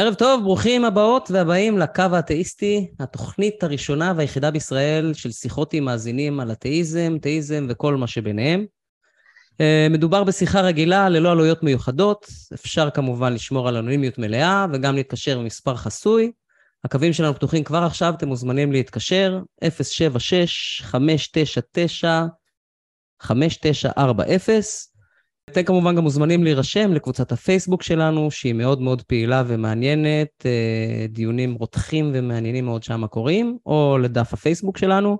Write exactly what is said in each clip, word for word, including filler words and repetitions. ערב טוב, ברוכים הבאות והבאים לקו האתאיסטי, התוכנית הראשונה והיחידה בישראל של שיחות עם מאזינים על אתאיזם, תאיזם וכל מה שביניהם. מדובר בשיחה רגילה, ללא עלויות מיוחדות, אפשר כמובן לשמור על אנונימיות מלאה וגם להתקשר במספר חסוי. הקווים שלנו פתוחים כבר עכשיו, אתם מוזמנים להתקשר, אפס שבע שש חמש תשע תשע חמש תשע ארבע אפס. אתם כמובן גם מוזמנים להירשם לקבוצת הפייסבוק שלנו, שהיא מאוד מאוד פעילה ומעניינת, דיונים רותחים ומעניינים מאוד שם הקוראים, או לדף הפייסבוק שלנו.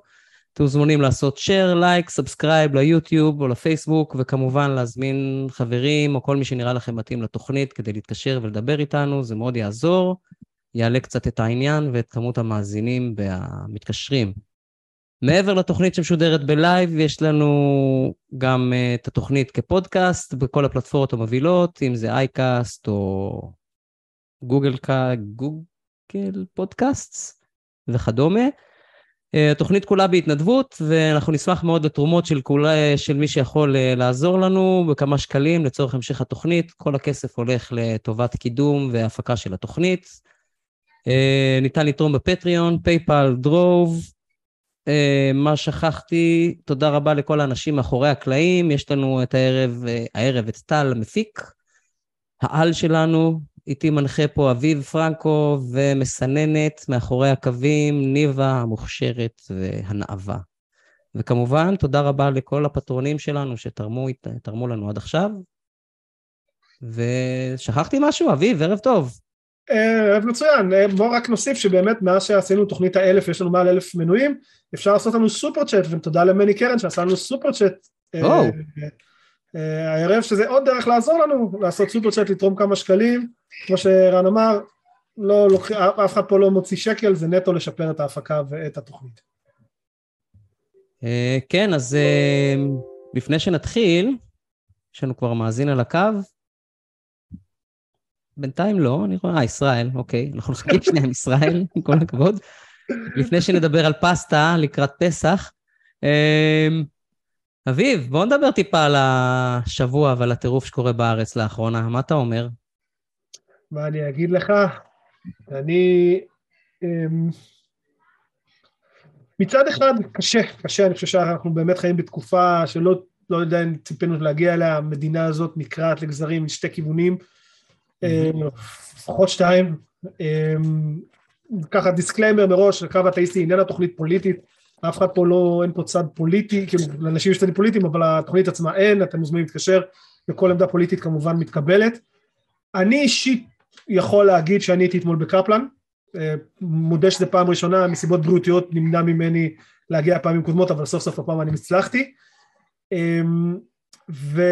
אתם מוזמנים לעשות share, like, subscribe ליוטיוב או לפייסבוק, וכמובן להזמין חברים או כל מי שנראה לכם מתאים לתוכנית כדי להתקשר ולדבר איתנו, זה מאוד יעזור, יעלה קצת את העניין ואת כמות המאזינים והמתקשרים. מעבר לתוכנית שמשודרת בלייב, יש לנו גם uh, את התוכנית כפודקאסט, בכל הפלטפורמות המובילות, אם זה אייקאסט או גוגל, גוגל פודקאסט וכדומה. Uh, התוכנית כולה בהתנדבות, ואנחנו נשמח מאוד לתרומות של, כולה, של מי שיכול uh, לעזור לנו, בכמה שקלים לצורך המשך התוכנית, כל הכסף הולך לטובת קידום והפקה של התוכנית. Uh, ניתן לתרום בפטריון, פייפל, דרוב, מה שכחתי, תודה רבה לכל האנשים מאחורי הקלעים, יש לנו את הערב, הערב את טל מפיק, העל שלנו, איתי מנחה פה אביב פרנקו, ומסננת מאחורי הקווים, ניבה המוכשרת והנאווה. וכמובן, תודה רבה לכל הפטרונים שלנו שתרמו לנו עד עכשיו, ושכחתי משהו, אביב, ערב טוב. ערב מצוין, בוא רק נוסיף שבאמת מאז שעשינו תוכנית האלף, יש לנו מעל אלף מנויים, אפשר לעשות לנו סופר צ'אט, ותודה למני קרן שעשה לנו סופר צ'אט, הערב שזה עוד דרך לעזור לנו, לעשות סופר צ'אט, לתרום כמה שקלים, כמו שרן אמר, אף אחד פה לא מוציא שקל, זה נטו לשפר את ההפקה ואת התוכנית. כן, אז לפני שנתחיל, יש לנו כבר מאזין על הקו, בינתיים לא, אני רואה, אה, ישראל, אוקיי, אנחנו נחכים שנייה עם ישראל, עם כל הכבוד. לפני שנדבר על פסטה לקראת פסח, אביב, בואו נדבר טיפה על השבוע ועל הטירוף שקורה בארץ לאחרונה, מה אתה אומר? מה אני אגיד לך? אני, מצד אחד, קשה, קשה, אני חושב שאנחנו באמת חיים בתקופה שלא יודע אם ציפינו להגיע אליה, המדינה הזאת נקרעת לגזרים משתי כיוונים, לפחות שתיים, ככה דיסקליימר מראש, הקו האתאיסטי איננה תוכנית פוליטית, אף אחד פה לא, אין פה צד פוליטי, כאילו לאנשים יש צדים פוליטיים, אבל התוכנית עצמה אין, אתם מוזמנים להתקשר, וכל עמדה פוליטית כמובן מתקבלת. אני אישית יכול להגיד שאני הייתי אתמול בקפלן, מודה שזה פעם ראשונה, מסיבות בריאותיות נמנע ממני להגיע פעמים קודמות, אבל סוף סוף הפעם אני מצלחתי, ו...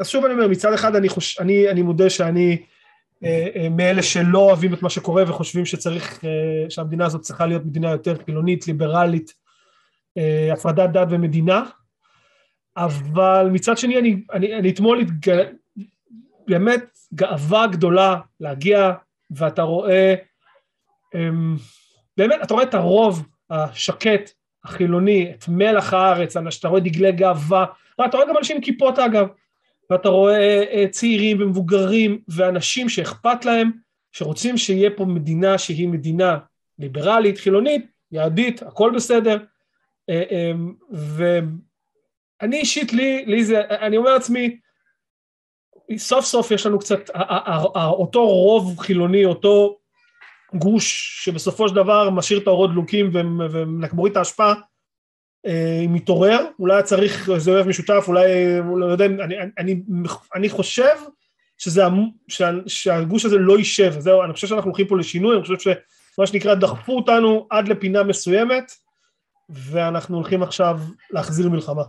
אז שוב אני אומר, מצד אחד אני, חוש... אני, אני מודה שאני אה, אה, מאלה שלא אוהבים את מה שקורה, וחושבים שצריך, אה, שהמדינה הזאת צריכה להיות מדינה יותר פילונית, ליברלית, אה, הפרדת דת ומדינה, אבל מצד שני אני, אני, אני אתמול התגע... באמת גאווה גדולה להגיע, ואתה רואה, אה, באמת אתה רואה את הרוב השקט, החילוני, את מלח הארץ, אתה רואה דגלי גאווה, אתה רואה גם אנשים כיפות אגב, ואתה רואה צעירים ומבוגרים ואנשים שאכפת להם, שרוצים שיהיה פה מדינה שהיא מדינה ליברלית, חילונית, יהדית, הכל בסדר. ואני אישית לי, לי זה, אני אומר לעצמי, סוף סוף יש לנו קצת, אותו רוב חילוני, אותו גוש שבסופו של דבר משאיר את האורות דלוקים ומנקבורית ההשפעה, מתעורר, אולי צריך איזה אוהב משותף, אולי, אולי יודע, אני, אני, אני חושב שזה, שה, שהגוש הזה לא יישב, זהו, אני חושב שאנחנו הולכים פה לשינוי, אני חושב שמה שנקרא דחפו אותנו עד לפינה מסוימת, ואנחנו הולכים עכשיו להחזיר מלחמה.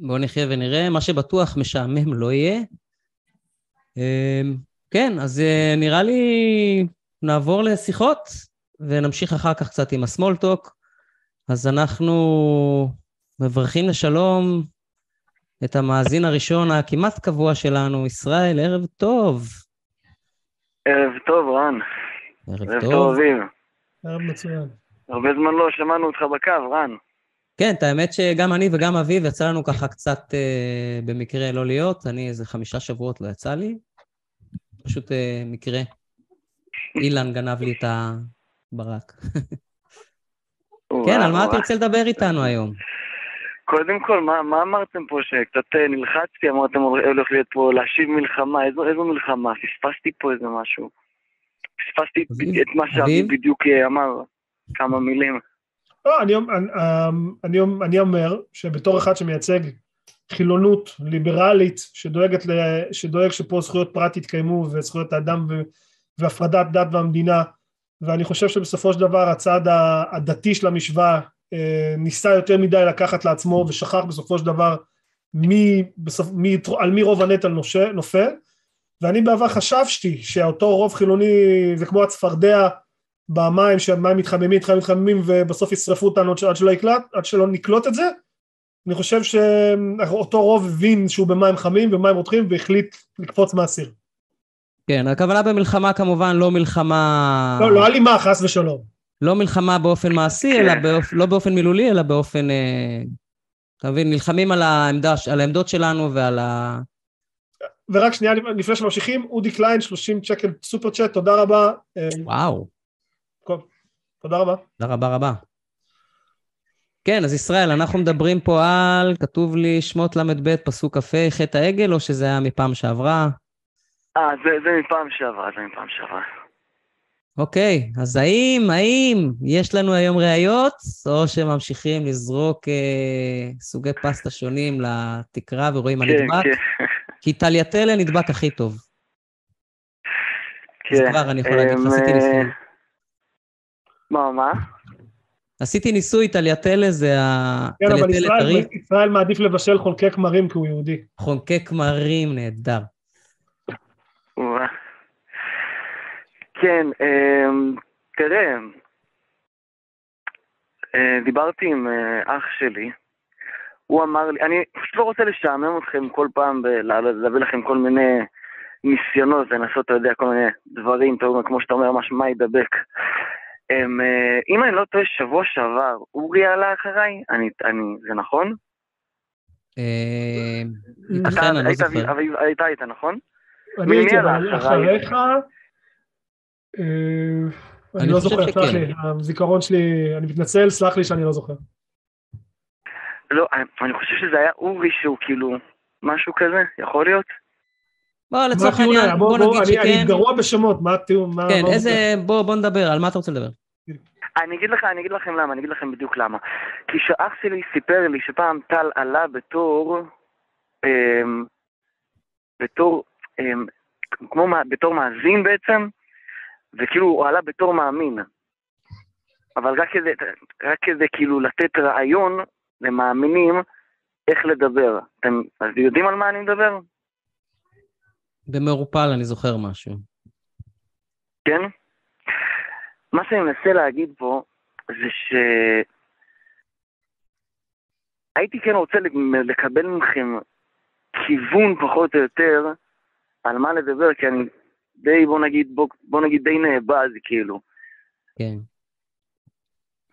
בואו נחיה ונראה, מה שבטוח משעמם לא יהיה. כן, אז נראה לי נעבור לשיחות, ונמשיך אחר כך קצת עם ה-small talk, אז אנחנו מברכים לשלום את המאזין הראשון הכמעט קבוע שלנו, ישראל, ערב טוב. ערב טוב, רן. ערב טוב, אביב. ערב מצוין. הרבה זמן לא שמענו אותך בקו, רן. כן, את האמת שגם אני וגם אביב יצא לנו ככה קצת במקרה לא להיות, אני איזה חמישה שבועות לא יצא לי. פשוט מקרה. אילן גנב לי את הברק. כן, על מה אתה רוצה לדבר איתנו היום? קודם כל, מה, מה אמרתם פה שקצת נלחצתי? אמרתם הולך להיות פה להשיב מלחמה. איזו, איזו מלחמה? פספסתי פה איזה משהו. פספסתי אביב? את מה שאביב בדיוק אמר. כמה מילים. לא, אני, אני, אני, אני אומר שבתור אחד שמייצג חילונות ליברלית, שדואגת ל, שדואג שפה זכויות פרט יתקיימו, וזכויות האדם ו, והפרדת דת והמדינה, ואני חושב שבסופו של דבר הצד הדתי של המשוואה, ניסה יותר מדי לקחת לעצמו ושכח בסופו של דבר מי, בסופ, מי, על מי רוב הנטל נופל, ואני בעבר חשבתי שאותו רוב חילוני זה כמו הצפרדע במים, שהמים מתחממים, מתחממים, מתחממים ובסוף ישרפו אותנו עד שלא יקלט, עד שלא נקלוט את זה. אני חושב שאותו רוב הבין שהוא במים חמים ומים רותחים והחליט לקפוץ מהסיר. כן, הכוונה במלחמה כמובן לא מלחמה... לא, לא אלימה, חס ושלום. לא מלחמה באופן מעשי, אלא באופ... לא באופן מילולי, אלא באופן, אה... אתה מבין, נלחמים על, העמדה, על העמדות שלנו ועל ה... ורק שנייה, לפני שממשיכים, אודי קליין, שלושים צ'קל סופר צ'אט, תודה רבה. וואו. תודה רבה. תודה רבה רבה. כן, אז ישראל, אנחנו מדברים פה על, כתוב לי שמות למד ב' פסוק קפה, חטא העגל, או שזה היה מפעם שעברה? אה, זה, זה מפעם שעברה, זה מפעם שעברה. אוקיי, אז האם, האם יש לנו היום ראיות, או שממשיכים לזרוק אה, סוגי פסטה שונים לתקרה ורואים הנדבק? כן, כן. כי טליאטלה נדבק הכי טוב. כן. אז כבר אני יכול להגיד, אה, עשיתי אה... ניסוי. מה, מה? עשיתי ניסוי, טליאטלה זה ה... כן, אבל ישראל, ישראל מעדיף לבשל חונקי כמרים כי הוא יהודי. חונקי כמרים, נהדר. וואה. כן, תראה, דיברתי עם אח שלי, הוא אמר לי, אני פשוט לא רוצה לשעמם אתכם כל פעם, להביא לכם כל מיני ניסיונות, לנסות, אתה יודע, כל מיני דברים, כמו שאתה אומר, ממש מה ידבק. אם אני לא טועה, שבוע שעבר, אורי עלה אחריי, זה נכון? אתה היית היית, נכון? אני הייתי, אבל אחריך... אני לא זוכר, סלח לי, הזיכרון שלי, אני מתנצל, סלח לי שאני לא זוכר. לא, אני חושב שזה היה אורי שהוא כאילו משהו כזה, יכול להיות? בוא, לצורך העניין, בוא נגיד שכן. אני גרוע בשמות, מה תיאום? כן, איזה, בוא נדבר, על מה אתה רוצה לדבר? אני אגיד לך, אני אגיד לכם למה, אני אגיד לכם בדיוק למה. כי שאח שלי סיפר לי שפעם טל עלה בתור, בתור, כמו בתור מאזין בעצם, וכאילו הוא עלה בתור מאמין, אבל רק כזה, רק כזה כאילו לתת רעיון למאמינים איך לדבר. אתם יודעים על מה אני מדבר? במרופל אני זוכר משהו. כן? מה שאני מנסה להגיד פה, זה ש... הייתי כן רוצה לקבל מכם כיוון פחות או יותר על מה לדבר, כי אני... די, בוא נגיד, בוא, בוא נגיד די נאבז, כאילו. כן.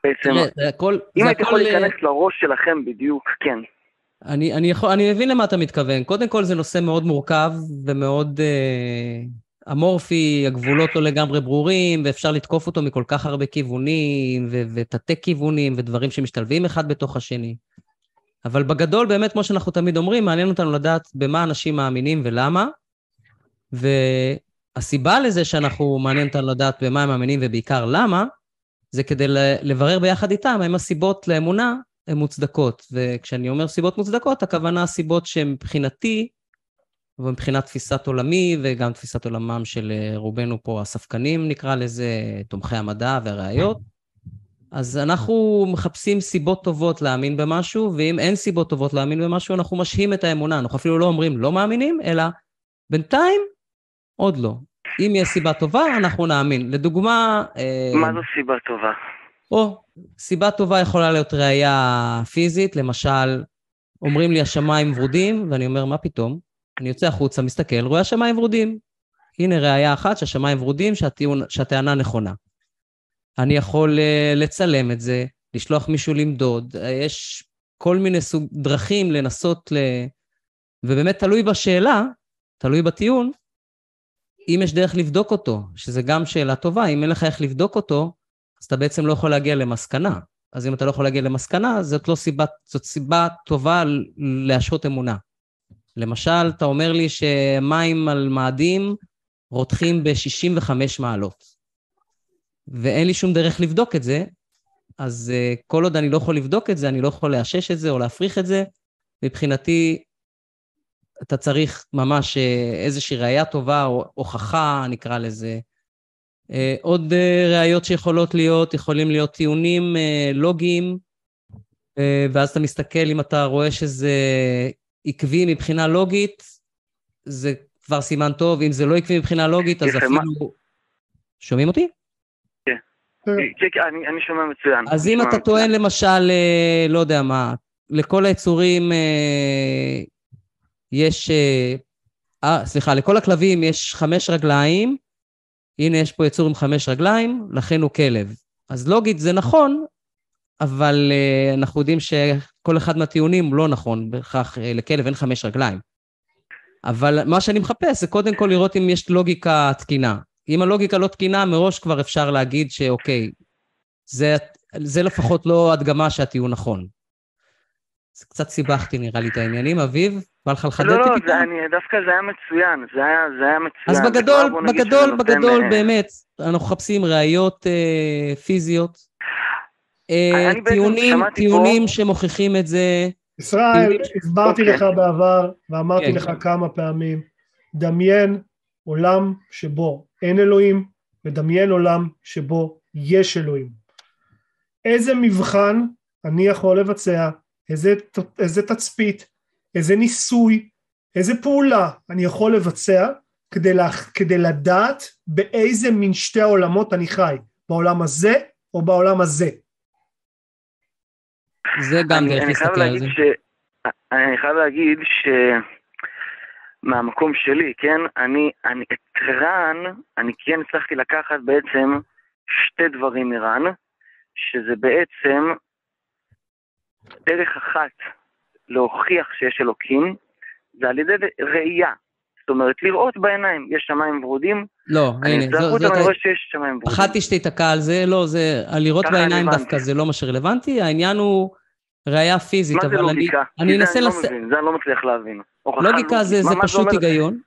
בעצם, זה הכל, אם היית יכול להיכנס לראש שלכם בדיוק, כן. אני, אני יכול, אני מבין למה אתה מתכוון. קודם כל זה נושא מאוד מורכב ומאוד אה, אמורפי, הגבולות לא לגמרי ברורים, ואפשר לתקוף אותו מכל כך הרבה כיוונים, ו- ותתי כיוונים, ודברים שמשתלבים אחד בתוך השני. אבל בגדול, באמת, כמו שאנחנו תמיד אומרים, מעניין אותנו לדעת במה אנשים מאמינים ולמה, ו... הסיבה לזה שאנחנו מעניין אותנו לדעת במה הם מאמינים ובעיקר למה, זה כדי לברר ביחד איתם, האם הסיבות לאמונה הן מוצדקות. וכשאני אומר סיבות מוצדקות, הכוונה הסיבות שהן מבחינתי, ומבחינת תפיסת עולמי, וגם תפיסת עולמם של רובנו פה, הספקנים נקרא לזה, תומכי המדע והראיות. אז אנחנו מחפשים סיבות טובות להאמין במשהו, ואם אין סיבות טובות להאמין במשהו, אנחנו משהים את האמונה. אנחנו אפילו לא אומרים לא מאמינים, אלא בינתיים, עוד לא. אם יש סיבה טובה, אנחנו נאמין. לדוגמה... מה זו סיבה טובה? או, סיבה טובה יכולה להיות ראייה פיזית, למשל, אומרים לי השמיים ורודים, ואני אומר, מה פתאום? אני יוצא החוצה, מסתכל, רואה השמיים ורודים. הנה ראייה אחת שהשמיים ורודים, שהטיעון, שהטענה נכונה. אני יכול לצלם את זה, לשלוח מישהו למדוד, יש כל מיני סוג דרכים לנסות ל... ובאמת תלוי בשאלה, תלוי בטיעון, אם יש דרך לבדוק אותו, שזה גם שאלה טובה, אם אין לך איך לבדוק אותו, אז אתה בעצם לא יכול להגיע למסקנה. אז אם אתה לא יכול להגיע למסקנה, זאת לא סיבה, זאת סיבה טובה להשרות אמונה. למשל, אתה אומר לי שמים על מאדים רותחים ב-שישים וחמש מעלות. ואין לי שום דרך לבדוק את זה, אז כל עוד אני לא יכול לבדוק את זה, אני לא יכול לאשש את זה או להפריך את זה, מבחינתי אתה צריך ממש איזושהי ראייה טובה או הוכחה, נקרא לזה. עוד ראיות שיכולות להיות, יכולים להיות טיעונים לוגיים, ואז אתה מסתכל אם אתה רואה שזה עקבי מבחינה לוגית, זה כבר סימן טוב, אם זה לא עקבי מבחינה לוגית, אז אפילו... שומעים אותי? כן. אני שומע מצוין. אז אם אתה טוען למשל, לא יודע מה, לכל היצורים... יש, אה, סליחה, לכל הכלבים יש חמש רגליים, הנה יש פה יצור עם חמש רגליים, לכן הוא כלב. אז לוגית זה נכון, אבל אה, אנחנו יודעים שכל אחד מהטיעונים לא נכון, בכך אה, לכלב אין חמש רגליים. אבל מה שאני מחפש זה קודם כל לראות אם יש לוגיקה תקינה. אם הלוגיקה לא תקינה, מראש כבר אפשר להגיד שאוקיי, זה, זה לפחות לא הדגמה שהטיעון נכון. זה קצת סיבכתי נראה לי את העניינים, אביב? בא לך לחדד לא, לא, זה, אני, דווקא זה היה מצוין, זה היה, זה היה מצוין. אז בגדול, בגדול, בגדול, נותן... באמת, אנחנו חפשים ראיות אה, פיזיות, אה, טיעונים, טיעונים פה... שמוכיחים את זה. ישראל, הסברתי okay. לך בעבר, ואמרתי okay. לך כמה פעמים, דמיין עולם שבו אין אלוהים, ודמיין עולם שבו יש אלוהים. איזה מבחן אני יכול לבצע, איזה, איזה תצפית, איזה ניסוי, איזה פעולה אני יכול לבצע כדי, לה, כדי לדעת באיזה מן שתי העולמות אני חי, בעולם הזה או בעולם הזה. זה גם דרך להסתכל על זה. ש... אני חייב להגיד שמהמקום שלי, כן, אני, אני את רן, אני כן הצלחתי לקחת בעצם שתי דברים מרן, שזה בעצם דרך אחת, להוכיח שיש אלוקים, זה על ידי ראייה. זאת אומרת, לראות בעיניים, יש שמיים ורודים. לא, הנה, זו... אני רואה שיש שמיים ורודים. אחת תשתתקע על זה, לא, זה... לראות בעיניים דווקא זה לא מה שרלוונטי, העניין הוא ראייה פיזית. מה זה לוגיקה? אני אנסה לס... זה אני לא מצליח להבין. לוגיקה זה פשוט היגיון.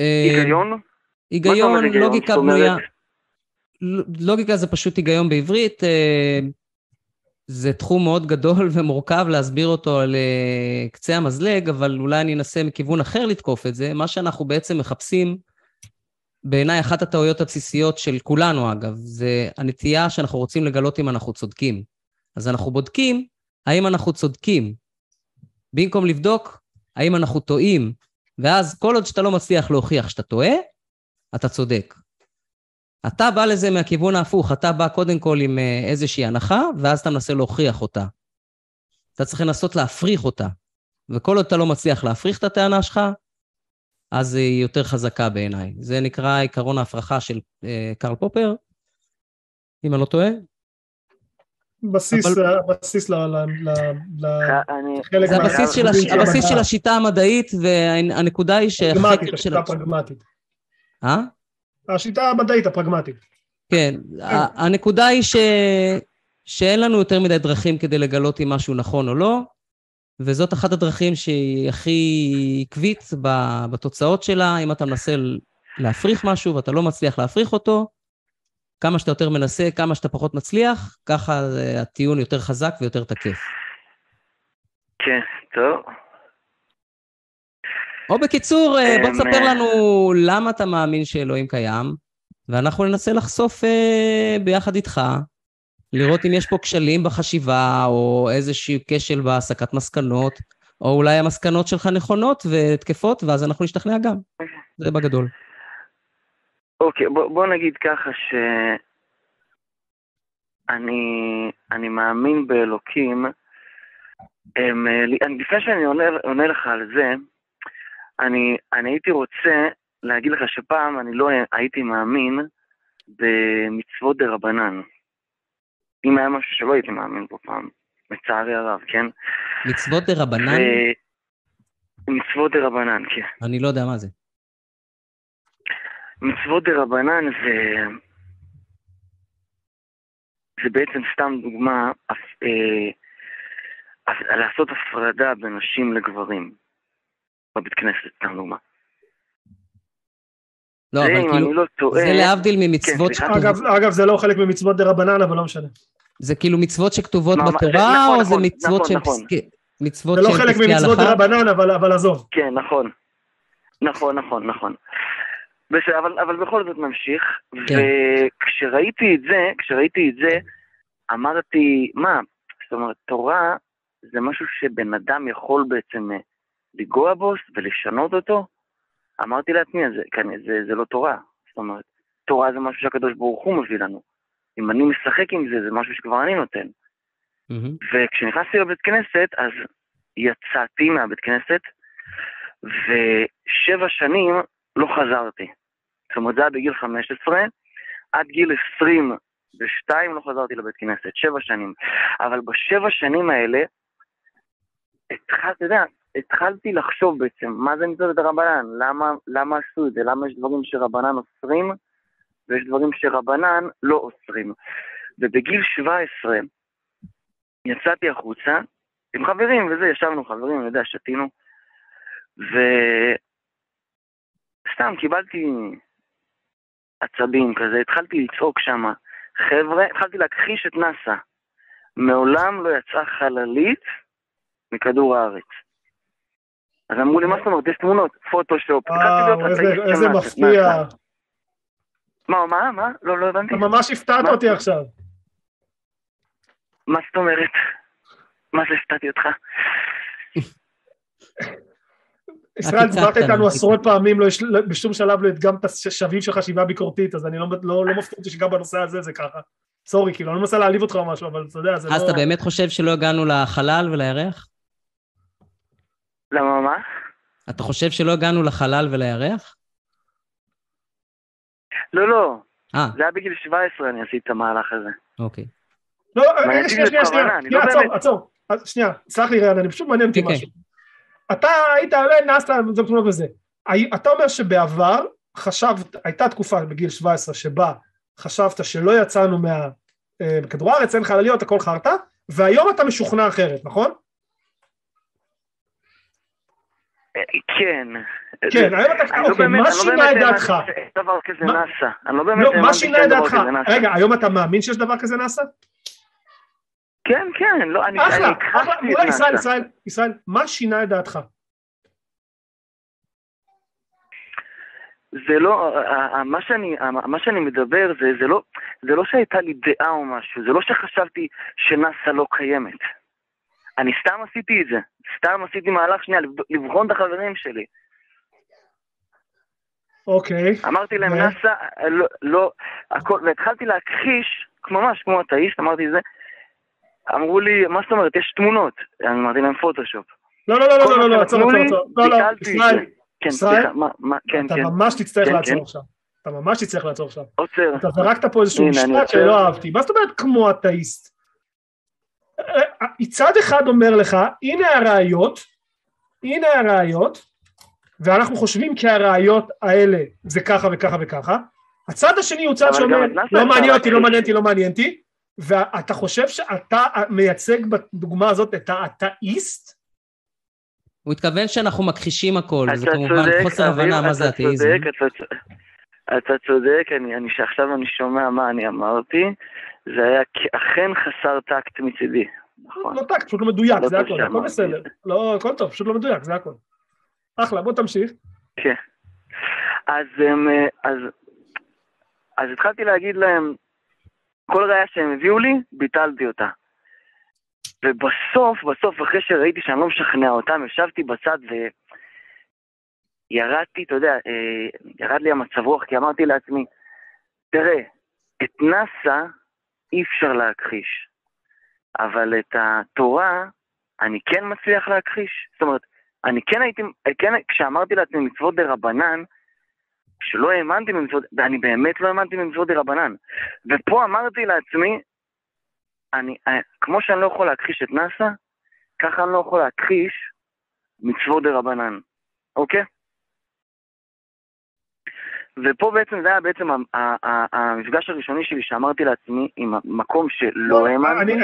היגיון? היגיון, לוגיקה בנויה. לוגיקה זה פשוט היגיון בעברית, זה תחום מאוד גדול ומורכב להסביר אותו על קצה המזלג, אבל אולי אני אנסה מכיוון אחר לתקוף את זה. מה שאנחנו בעצם מחפשים, בעיניי אחת הטעויות הבסיסיות של כולנו אגב, זה הנטייה שאנחנו רוצים לגלות אם אנחנו צודקים. אז אנחנו בודקים האם אנחנו צודקים, במקום לבדוק האם אנחנו טועים, ואז כל עוד שאתה לא מצליח להוכיח שאתה טועה, אתה צודק. אתה בא לזה מהכיוון ההפוך, אתה בא קודם כל עם איזושהי הנחה, ואז אתה מנסה להוכיח אותה. אתה צריך לנסות להפריך אותה, וכל עוד אתה לא מצליח להפריך את הטענה שלך, אז היא יותר חזקה בעיניי. זה נקרא עיקרון ההפרכה של אה, קרל פופר, אם אני לא טועה. בסיס, אבל... הבסיס ל... ל, ל, ל אני... זה הבסיס, של, הש... הבסיס של השיטה המדעית, והנקודה היא שהחקר של... השיטה פרגמטית. אה? השיטה המדעית הפרגמטית. כן, הנקודה היא ש... שאין לנו יותר מדי דרכים כדי לגלות אם משהו נכון או לא, וזאת אחת הדרכים שהיא הכי עקבית בתוצאות שלה. אם אתה מנסה להפריך משהו ואתה לא מצליח להפריך אותו, כמה שאתה יותר מנסה, כמה שאתה פחות מצליח, ככה הטיעון יותר חזק ויותר תקף. כן, טוב. או בקיצור, בוא תספר לנו למה אתה מאמין שאלוהים קיים, ואנחנו ננסה לחשוף ביחד איתך, לראות אם יש פה כשלים בחשיבה, או איזשהו כשל בהסקת מסקנות, או אולי המסקנות שלך נכונות ותקפות, ואז אנחנו נשתכנע גם. זה בגדול. אוקיי, בוא נגיד ככה ש... אני מאמין באלוקים. לפני שאני עונה לך על זה, אני, אני הייתי רוצה להגיד לך שפעם אני לא הייתי מאמין במצוות דרבנן. אם היה משהו שלא הייתי מאמין בו פעם, מצערי הרב, כן? מצוות דרבנן? ו... מצוות דרבנן, כן. אני לא יודע מה זה. מצוות דרבנן זה... זה בעצם סתם דוגמה אפ... אפ... לעשות הפרדה בין נשים לגברים. בבית כנסת, סתם דוגמה. לא, אבל כאילו, לא טועה... זה להבדיל ממצוות... כן, אגב, אגב, זה לא חלק ממצוות דרבנן, אבל לא משנה. זה כאילו מצוות שכתובות מה, בתורה, נכון, או נכון, זה מצוות נכון, נכון. פסק... מצוות זה לא חלק ממצוות דרבנן, אבל, אבל עזוב. כן, נכון. נכון, נכון, נכון. בסדר, אבל, אבל בכל זאת ממשיך, כן. וכשראיתי את זה, כשראיתי את זה, אמרתי, מה? זאת אומרת, תורה זה משהו שבן אדם יכול בעצם לגוע בו ולשנות אותו? אמרתי לעצמי, זה, זה, זה לא תורה. זאת אומרת, תורה זה משהו שהקדוש ברוך הוא מביא לנו. אם אני משחק עם זה, זה משהו שכבר אני נותן. Mm-hmm. וכשנכנסתי לבית כנסת, אז יצאתי מהבית כנסת, ושבע שנים לא חזרתי. זאת אומרת, זה היה בגיל חמש עשרה, עד גיל עשרים ושתיים לא חזרתי לבית כנסת, שבע שנים. אבל בשבע שנים האלה, התחל, אתה יודע, התחלתי לחשוב בעצם, מה זה מצוות הרבנן? למה, למה עשו את זה? למה יש דברים שרבנן אוסרים, ויש דברים שרבנן לא אוסרים. ובגיל שבע עשרה, יצאתי החוצה, עם חברים, וזה, ישבנו חברים, אני יודע, שתינו, וסתם קיבלתי עצבים כזה, התחלתי לצעוק שם, חבר'ה, התחלתי להכחיש את נאס"א, מעולם לא יצאה חללית מכדור הארץ. אז אמרו לי, מה זאת אומרת, יש תמונות, פוטושופ, איזה מפתיע. מה, מה, מה? לא, לא הבנתי. אתה ממש הפתעת אותי עכשיו. מה זאת אומרת? מה זה הפתעתי אותך? ישראל דיברת איתנו עשרות פעמים, בשום שלב לא הדגמת את השווים של חשיבה ביקורתית, אז אני לא מפתיע אותי שגם בנושא הזה זה ככה. סורי, כאילו, אני מנסה להעליב אותך או משהו, אבל אתה יודע, זה לא... אז אתה באמת חושב שלא הגענו לחלל ולירח? למה, מה? אתה חושב שלא הגענו לחלל ולירח? לא, לא. זה היה בגיל שבע עשרה, אני עשיתי את המהלך הזה. אוקיי. לא, שנייה, שנייה, שנייה, עצור, עצור. שנייה, סלח לי רן, אני פשוט מעניין אותי משהו. אתה היית, נאס"א, זה פתאום לא בזה. אתה אומר שבעבר, חשבת, הייתה תקופה בגיל שבע עשרה שבה חשבת שלא יצאנו מכדור הארץ, אין חלליות, הכל חרטא, והיום אתה משוכנע אחרת, נכון? כן. כן, היום אתה משוכנע, אוקיי, מה שינה את דעתך? דבר כזה נאס"א. אני לא באמת אמרתי שאין דבר כזה נאס"א. רגע, היום אתה מאמין שיש דבר כזה נאס"א? כן, כן, לא, אני... אחלה, אחלה, אולי ישראל, ישראל, ישראל, מה שינה את דעתך? זה לא, מה שאני, מה שאני מדבר, זה, זה לא, זה לא שהייתה לי דעה או משהו, זה לא שחשבתי שנאס"א לא קיימת. אני סתם עשיתי את זה, סתם עשיתי מהלך שנייה, לבחון את החברים שלי. אוקיי. אמרתי להם, נאס"א, לא, לא, הכל, והתחלתי להכחיש, ממש כמו אתאיסט, אמרתי את זה, אמרו לי, מה זאת אומרת, יש תמונות, אני אמרתי להם פוטושופ. לא, לא, לא, לא, לא, לא, עצור, עצור, לא, לא, ישראל, ישראל, אתה ממש תצטרך לעצור עכשיו, אתה ממש תצטרך לעצור עכשיו. עוצר. אתה זרקת פה איזשהו משפט שלא אהבתי, מה זאת אומרת כמו אתאיסט? צד אחד אומר לך, הנה הראיות, הנה הראיות, ואנחנו חושבים כי הראיות האלה זה ככה וככה וככה, הצד השני הוא צד שאומר, לא מעניין אותי, לא מעניין אותי, לא מעניין אותי, ואתה חושב שאתה מייצג בדוגמה הזאת את האתאיסט? הוא התכוון שאנחנו מכחישים הכל, זה כמובן חוסר הבנה מה זה אתאיזם. אתה צודק, אני שעכשיו אני שומע מה אני אמרתי, זה היה אכן חסר טקט מצידי. לא טקט, פשוט לא מדויק, זה הכל, הכל בסדר. לא, הכל טוב, פשוט לא מדויק, זה הכל. אחלה, בוא תמשיך. כן. אז התחלתי להגיד להם, כל ראיה שהם הביאו לי, ביטלתי אותה. ובסוף, בסוף, אחרי שראיתי שאני לא משכנע אותם, ישבתי בצד וירדתי, אתה יודע, ירד לי המצב רוח, כי אמרתי לעצמי, תראה, את נאס"א אי אפשר להכחיש, אבל את התורה אני כן מצליח להכחיש. זאת אומרת, אני כן הייתי, כן, כשאמרתי לעצמי מצוות דרבנן, שלא האמנתי במצוות, ואני באמת לא האמנתי במצוות דרבנן. ופה אמרתי לעצמי, אני, כמו שאני לא יכול להכחיש את נאס"א, ככה אני לא יכול להכחיש מצוות דרבנן. אוקיי? ופה בעצם זה היה בעצם המפגש הראשוני שלי שאמרתי לעצמי עם מקום שלא האמנתי.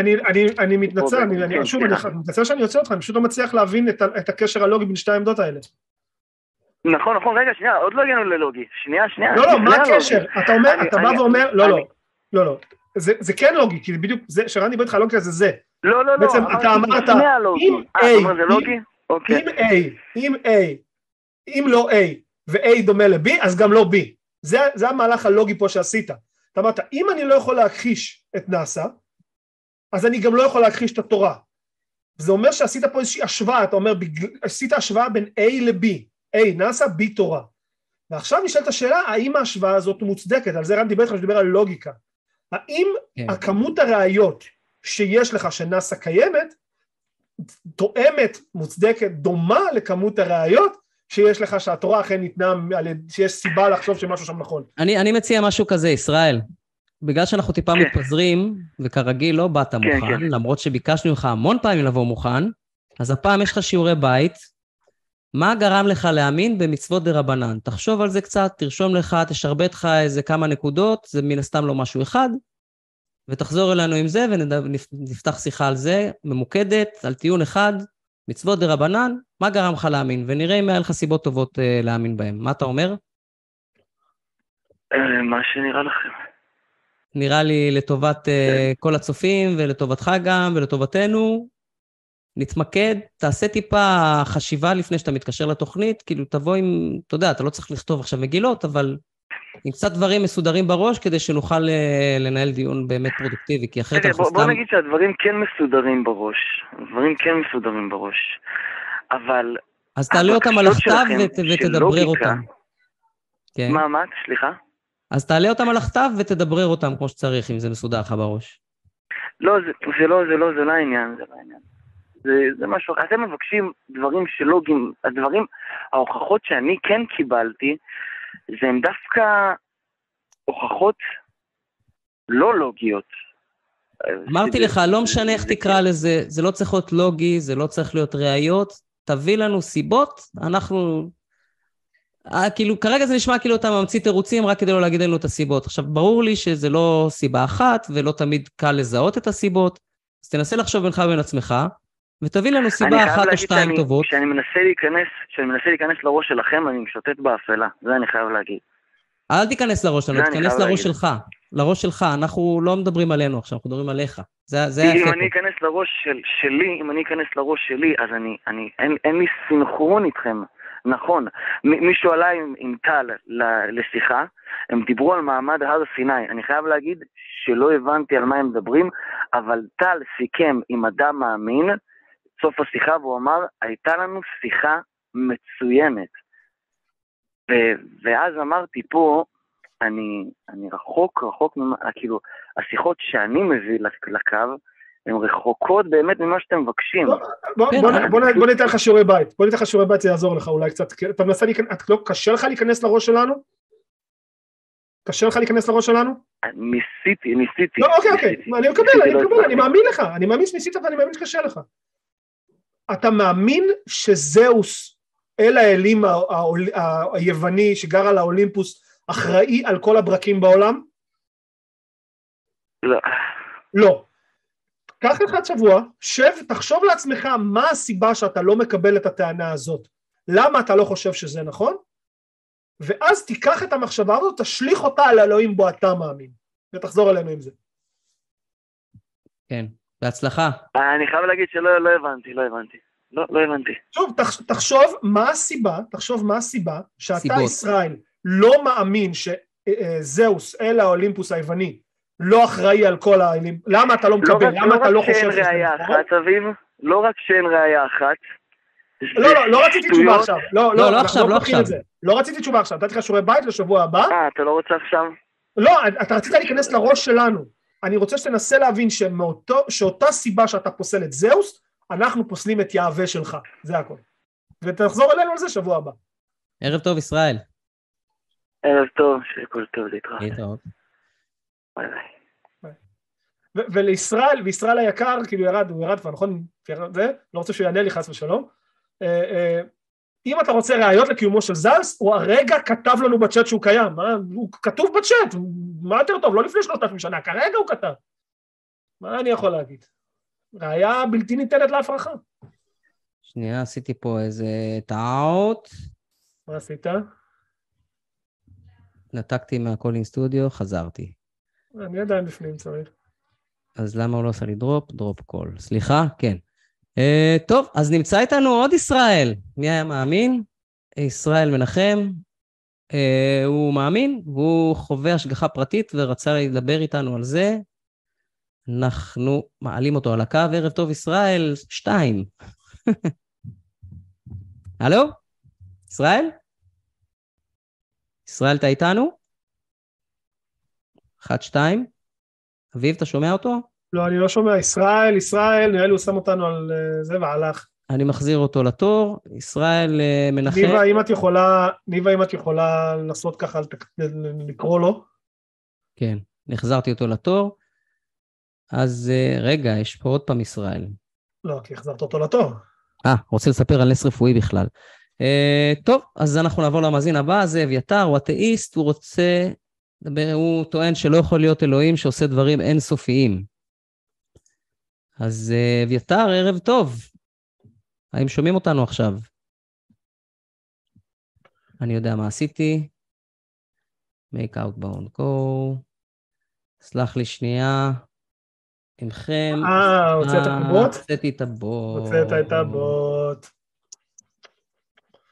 אני מתנצל, אני שוב, אני מתנצל שאני יוצא אותך, אני פשוט לא מצליח להבין את הקשר הלוגי בין שתי העמדות האלה. נכון, נכון, רגע, שנייה, עוד לא הגענו ללוגי, שנייה, שנייה. לא, לא, מה הקשר? אתה בא ואומר, לא, לא, לא, לא, זה כן לוגי, כי זה בדיוק, שרן דיבר איתך לוגי, זה זה. לא, לא, לא. בעצם אתה אמרת, אם A, אם A, אם לא A, ו-A דומה ל-B, אז גם לא B. זה, זה המהלך הלוגי פה שעשית. אתה אמרת, אם אני לא יכול להכחיש את נאס"א, אז אני גם לא יכול להכחיש את התורה. זה אומר שעשית פה איזושהי השוואה, אתה אומר, עשית השוואה בין A ל-B. A, נאס"א, B, תורה. ועכשיו נשאלת השאלה, האם ההשוואה הזאת מוצדקת? על זה רן דיבר לך שדיבר על לוגיקה. האם כן. הכמות הראיות שיש לך שנאס"א קיימת, תואמת, מוצדקת, דומה לכמות הראיות, שיש לך שהתורה אכן ניתנה, שיש סיבה לחשוב שמשהו שם נכון. אני, אני מציע משהו כזה, ישראל. בגלל שאנחנו טיפה מתפזרים, וכרגיל לא באת מוכן, למרות שביקשנו לך המון פעמים לבוא מוכן, אז הפעם יש לך שיעורי בית, מה גרם לך להאמין במצוות דרבנן? תחשוב על זה קצת, תרשום לך, תשרבט לך איזה כמה נקודות, זה מן הסתם לא משהו אחד, ותחזור אלינו עם זה, ונפתח שיחה על זה, ממוקדת, על טיעון אחד, מצוות דרבנן, מה גרם לך להאמין? ונראה אם היה לך סיבות טובות להאמין בהם. מה אתה אומר? מה שנראה לכם. נראה לי לטובת כל הצופים, ולטובתך גם, ולטובתנו. נתמקד, תעשה טיפה חשיבה לפני שאתה מתקשר לתוכנית, כאילו תבוא עם, אתה יודע, אתה לא צריך לכתוב עכשיו מגילות, אבל עם קצת דברים מסודרים בראש, כדי שנוכל לנהל דיון באמת פרודוקטיבי, כי אחרת אנחנו סתם... בוא נגיד שהדברים כן מסודרים בראש. הדברים כן מסודרים בראש. אבל... אז תעלה אותם על הכתב ותדברר אותם. מה, מה? סליחה? אז תעלה אותם על הכתב ותדברר אותם כמו שצריך, אם זה מסודר לך בראש. לא, זה לא, זה לא, זה לא העניין, זה לא העניין. זה משהו, אתם מבקשים דברים שלוגים, הדברים, ההוכחות שאני כן קיבלתי, זה הם דווקא הוכחות לא לוגיות. אמרתי לך, לא משנה איך תקרא לזה, זה לא צריך להיות לוגי, זה לא צריך להיות ראיות, תביא לנו סיבות, אנחנו, כאילו, כרגע זה נשמע כאילו אתה ממציא תירוצים, רק כדי לא להגיד לנו את הסיבות. עכשיו, ברור לי שזה לא סיבה אחת, ולא תמיד קל לזהות את הסיבות, אז תנסה לחשוב בינך ובין עצמך, ותביא לנו סיבה אחת או שתיים טובות. כשאני מנסה להיכנס, כשאני מנסה להיכנס לראש שלכם, אני משוטט באפלה. זה אני חייב להגיד. אל תיכנס לראש שלנו, תיכנס לראש שלך. לראש שלך, אנחנו לא מדברים עלינו עכשיו, אנחנו מדברים עליך. זה, זה אם אני אכנס לראש של, שלי, אם אני אכנס לראש שלי, אז אני, אני, אין, אין לי סינכרון איתכם. נכון. מישהו עלה עם, עם טל לשיחה, הם דיברו על מעמד הר סיני. אני חייב להגיד שלא הבנתי על מה הם מדברים, אבל טל סיכם עם אדם מאמין, סוף השיחה, והוא אמר, הייתה לנו שיחה מצוינת. ו- ואז אמרתי פה, אני, אני רחוק, רחוק, ממה, כאילו, השיחות שאני מביא לקו, הן רחוקות באמת ממה שאתם מבקשים. בוא, בוא, בוא, בוא, בוא ניתן לך שיעורי בית, בוא ניתן לך שיעורי בית, זה יעזור לך אולי קצת, אתה מנסה, את לא קשה לך להיכנס לראש שלנו? קשה לך להיכנס לראש שלנו? ניסיתי, ניסיתי. לא, אוקיי, אוקיי, אני מקבל, אני מקבל, אני מאמין לך, אני מאמין שניסית ואני מאמין שקשה לך. אתה מאמין שזהוס, אל האלים היווני שגר על האולימפוס, אחראי על כל הברקים בעולם? לא. לא. קח לך שבוע, שב, תחשוב לעצמך מה הסיבה שאתה לא מקבל את הטענה הזאת. למה אתה לא חושב שזה נכון? ואז תיקח את המחשבה הזאת, תשליך אותה על אלוהים בו אתה מאמין. ותחזור אלינו עם זה. כן. בהצלחה. אני חייב להגיד שלא לא הבנתי, לא הבנתי. לא, לא הבנתי. שוב, תח, תחשוב מה הסיבה, תחשוב מה הסיבה שאתה סיבות. ישראל לא מאמין שזהוס, אל האולימפוס היווני, לא אחראי על כל האלים. למה אתה לא מקבל? לא למה לא אתה לא חושב שזה נכון? לא רק שאין ראייה אחת. לא, לא, לא רציתי תשובה עכשיו. לא, לא, לא עכשיו, לא עכשיו. לא רציתי תשובה עכשיו. אתה תתחיל שיעורי בית לשבוע הבא. אה, אתה לא רוצה עכשיו? לא, אתה רצית להיכנס לראש שלנו. אני רוצה שתנסה להבין שמאותו, שאותה סיבה שאתה פוסל את זהוס, אנחנו פוסלים את יהווה שלך. זה הכל. ותחזור אלינו על זה שבוע הבא. ערב טוב, ישראל. ערב טוב, שכל טוב, להתראות. להתראות. ביי ביי. ו- ולישראל, וישראל היקר, כאילו ירד, הוא ירד כבר, נכון? זה? לא רוצה שהוא יענה לי חס ושלום. אה, אה, אם אתה רוצה ראיות לקיומו של זלס, הוא הרגע כתב לנו בצ'אט שהוא קיים, הוא כתוב בצ'אט, מה יותר טוב, לא לפני שלושת אלפים שנה, כרגע הוא כתב. מה אני יכול להגיד? ראיה בלתי ניתנת להפרחה. שנייה, עשיתי פה איזה טעות. מה עשית? נתקתי מהקולינג סטודיו, חזרתי. אני עדיין בפנים צריך. אז למה הוא לא עשה לי דרופ? דרופ קול. סליחה? כן. Uh, טוב, אז נמצא איתנו עוד ישראל. מי היה מאמין? ישראל מנחם. Uh, הוא מאמין, והוא חווה השגחה פרטית, ורצה לדבר איתנו על זה. אנחנו מעלים אותו על הקו. ערב טוב ישראל, שתיים. הלו? ישראל? ישראל, אתה איתנו? אחת, שתיים. אביב, אתה שומע אותו? לא, אני לא שומע. ישראל, ישראל, נראה לי הוא שם אותנו על זה והלך. אני מחזיר אותו לתור. ישראל מנחם. ניבה, אם את יכולה, ניבה, אם את יכולה לנסות ככה, לקרוא לו. כן, נחזרתי אותו לתור. אז רגע, יש פה עוד פעם ישראל. לא, כי החזרת אותו לתור. אה, רוצה לספר על נס רפואי בכלל. Uh, טוב, אז אנחנו נעבור למאזין הבא, זה אביתר, הוא אתאיסט, הוא רוצה, דבר, הוא טוען שלא יכול להיות אלוהים שעושה דברים אינסופיים. אז uh, אביתר, ערב טוב. האם שומעים אותנו עכשיו? אני יודע מה עשיתי. Make outbound go. סלח לי שנייה. עמכם. אה, הוצאת את הבוט? הוצאתי את הבוט. הוצאת את הבוט.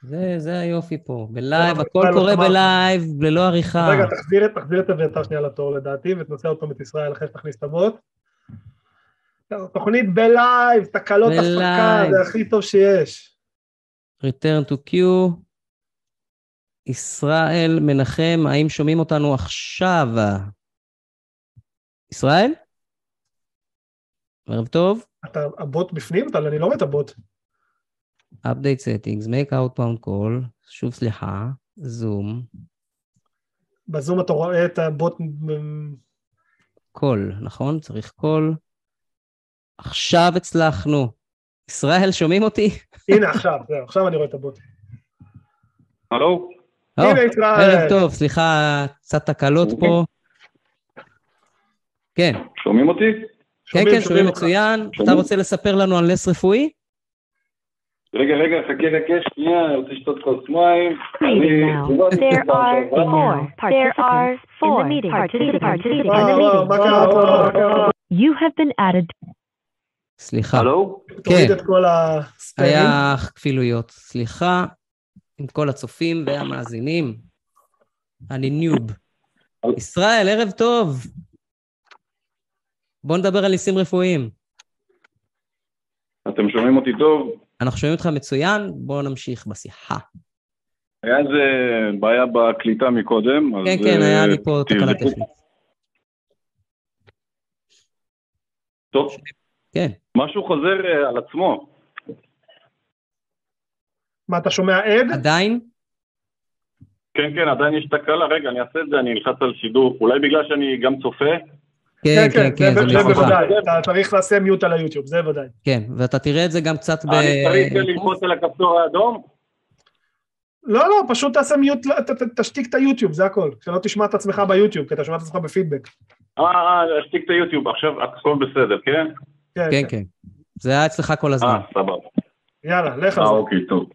זה, זה היופי פה, בלייב, הכל קורה בלייב, ללא עריכה. רגע, תחזיר את הויתר שנייה לתור לדעתי, ותנוסע אותו מת ישראל, אחרי שתכניס את הבוט. תוכנית בלייב, תקלות הפקה, זה הכי טוב שיש. Return to Q, ישראל מנחם, האם שומעים אותנו עכשיו? ישראל? ערב טוב. אתה הבוט בפנים? אני לא רואה את הבוט. update settings, make outbound call, שוב סליחה, זום. בזום אתה רואה את הבוט... קול, נכון? צריך קול. עכשיו הצלחנו. ישראל, שומעים אותי? הנה עכשיו, עכשיו אני רואה את הבוט. הלו? הנה ישראל. ערב טוב, סליחה, קצת תקלות פה. כן. שומעים אותי? כן, כן, שומעים מצוין. אתה רוצה לספר לנו על נס רפואי? רגע, רגע, חכה, חכה, שנייה, אני רוצה לשתות כוס מים. There are four participants in the meeting. מה קרה? You have been added. סליחה. כן, היה כפילויות. סליחה, עם כל הצופים והמאזינים. אני ניוב. ישראל, ערב טוב. בואו נדבר על ניסים רפואיים. אתם שומעים אותי טוב? אנחנו שומעים אותך מצוין, בואו נמשיך בשיחה. היה איזה בעיה בקליטה מקודם. כן, כן, היה לי פה תקלה טכנית. טוב. כן. משהו חוזר על עצמו. מה, אתה שומע עד? עדיין? כן, כן, עדיין יש תקלה. רגע, אני אעשה את זה, אני אלחץ על שידור. אולי בגלל שאני גם צופה. כן, כן, כן, זה בוודאי, אתה צריך לעשות מיוט על היוטיוב, זה בוודאי. כן, ואתה תראה את זה גם קצת ב... אני צריך ללחוץ על הכפתור האדום? לא, לא, פשוט תעשה מיוט, תשתיק את היוטיוב, זה הכל, שלא תשמע את עצמך ביוטיוב, כי אתה שומע את עצמך בפידבק. אה, תשתיק את היוטיוב, עכשיו הכל בסדר, כן? כן, כן, זה היה אצלך כל הזמן. אה, סבבה. יאללה, לך על זה. אה, אוקיי, טוב.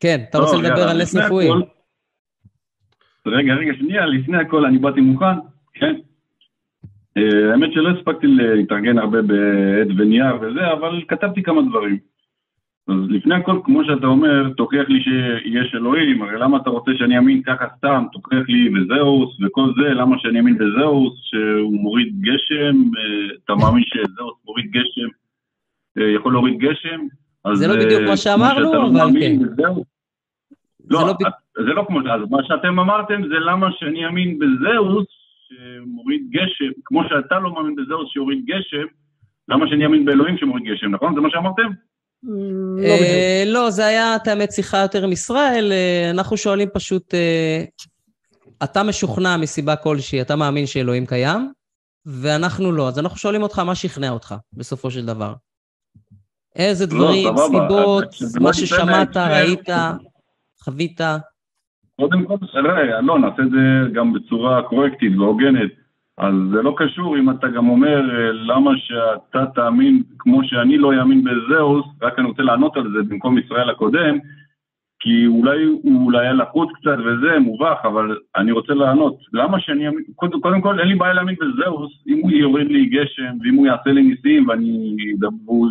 כן, אתה רוצה לדבר על נס רפואי. רגע, רגע, שנייה, לפני הכל אני באתי מוכן, כן? האמת שלא הספקתי להתארגן הרבה בעד ונייר וזה, אבל כתבתי כמה דברים. אז לפני הכל, כמו שאתה אומר, תוכיח לי שיש אלוהים, הרי למה אתה רוצה שאני אמין ככה סתם, תוכיח לי וזהוס וכל זה, למה שאני אמין בזהוס, שהוא מוריד גשם, אתה מאמין שזהוס מוריד גשם, יכול להוריד גשם? זה לא בדיוק מה שאמרנו, אבל כן. זה לא כמו, אז מה שאתם אמרתם זה למה שאני אמין בזהוס, שמוריד גשם, כמו שאתה לא מאמין בזהוס שיוריד גשם, למה שאני אמין באלוהים שמוריד גשם, נכון? זה מה שאמרתם? לא, זה היה תאמת שיחה יותר עם ישראל, אנחנו שואלים פשוט, אתה משוכנע מסיבה כלשהי, אתה מאמין שאלוהים קיים, ואנחנו לא, אז אנחנו שואלים אותך מה שכנע אותך, בסופו של דבר. איזה דברים, סיבות, מה ששמעת, ראית, חווית? קודם כל, לא, נעשה את זה גם בצורה קורקטית והוגנת, אז זה לא קשור אם אתה גם אומר למה שאתה תאמין, כמו שאני לא יאמין בזהוס, רק אני רוצה לענות על זה במקום ישראל הקודם, כי אולי הוא היה לחוץ קצת וזה מובח, אבל אני רוצה לענות, למה שאני אמין, קודם, קודם כל אין לי בעיה להאמין בזהוס, אם הוא יוריד לי גשם, ואם הוא יעשה לי ניסים, ואני דבור,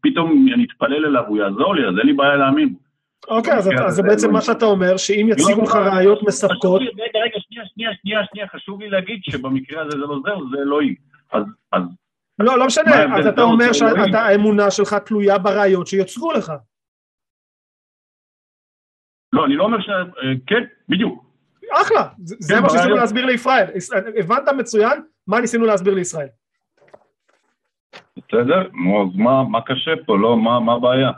פתאום אני אתפלל אליו, הוא יעזור לי, אז אין לי בעיה להאמין. אוקיי, אז זה בעצם מה שאתה אומר, שאם יציגו לך ראיות מספקות... רגע, רגע, שנייה, שנייה, שנייה, שנייה, חשוב לי להגיד שבמקרה הזה זה לא זהו, זה אלוהים. אז... לא, לא משנה, אז אתה אומר שהאמונה שלך תלויה בראיות שיוצרו לך. לא, אני לא אומר ש... כן, בדיוק. אחלה, זה מה שניסינו להסביר לישראל. הבנת מצוין מה ניסינו להסביר לישראל. בסדר? אז מה, מה קשה פה? לא, מה, מה הבעיה?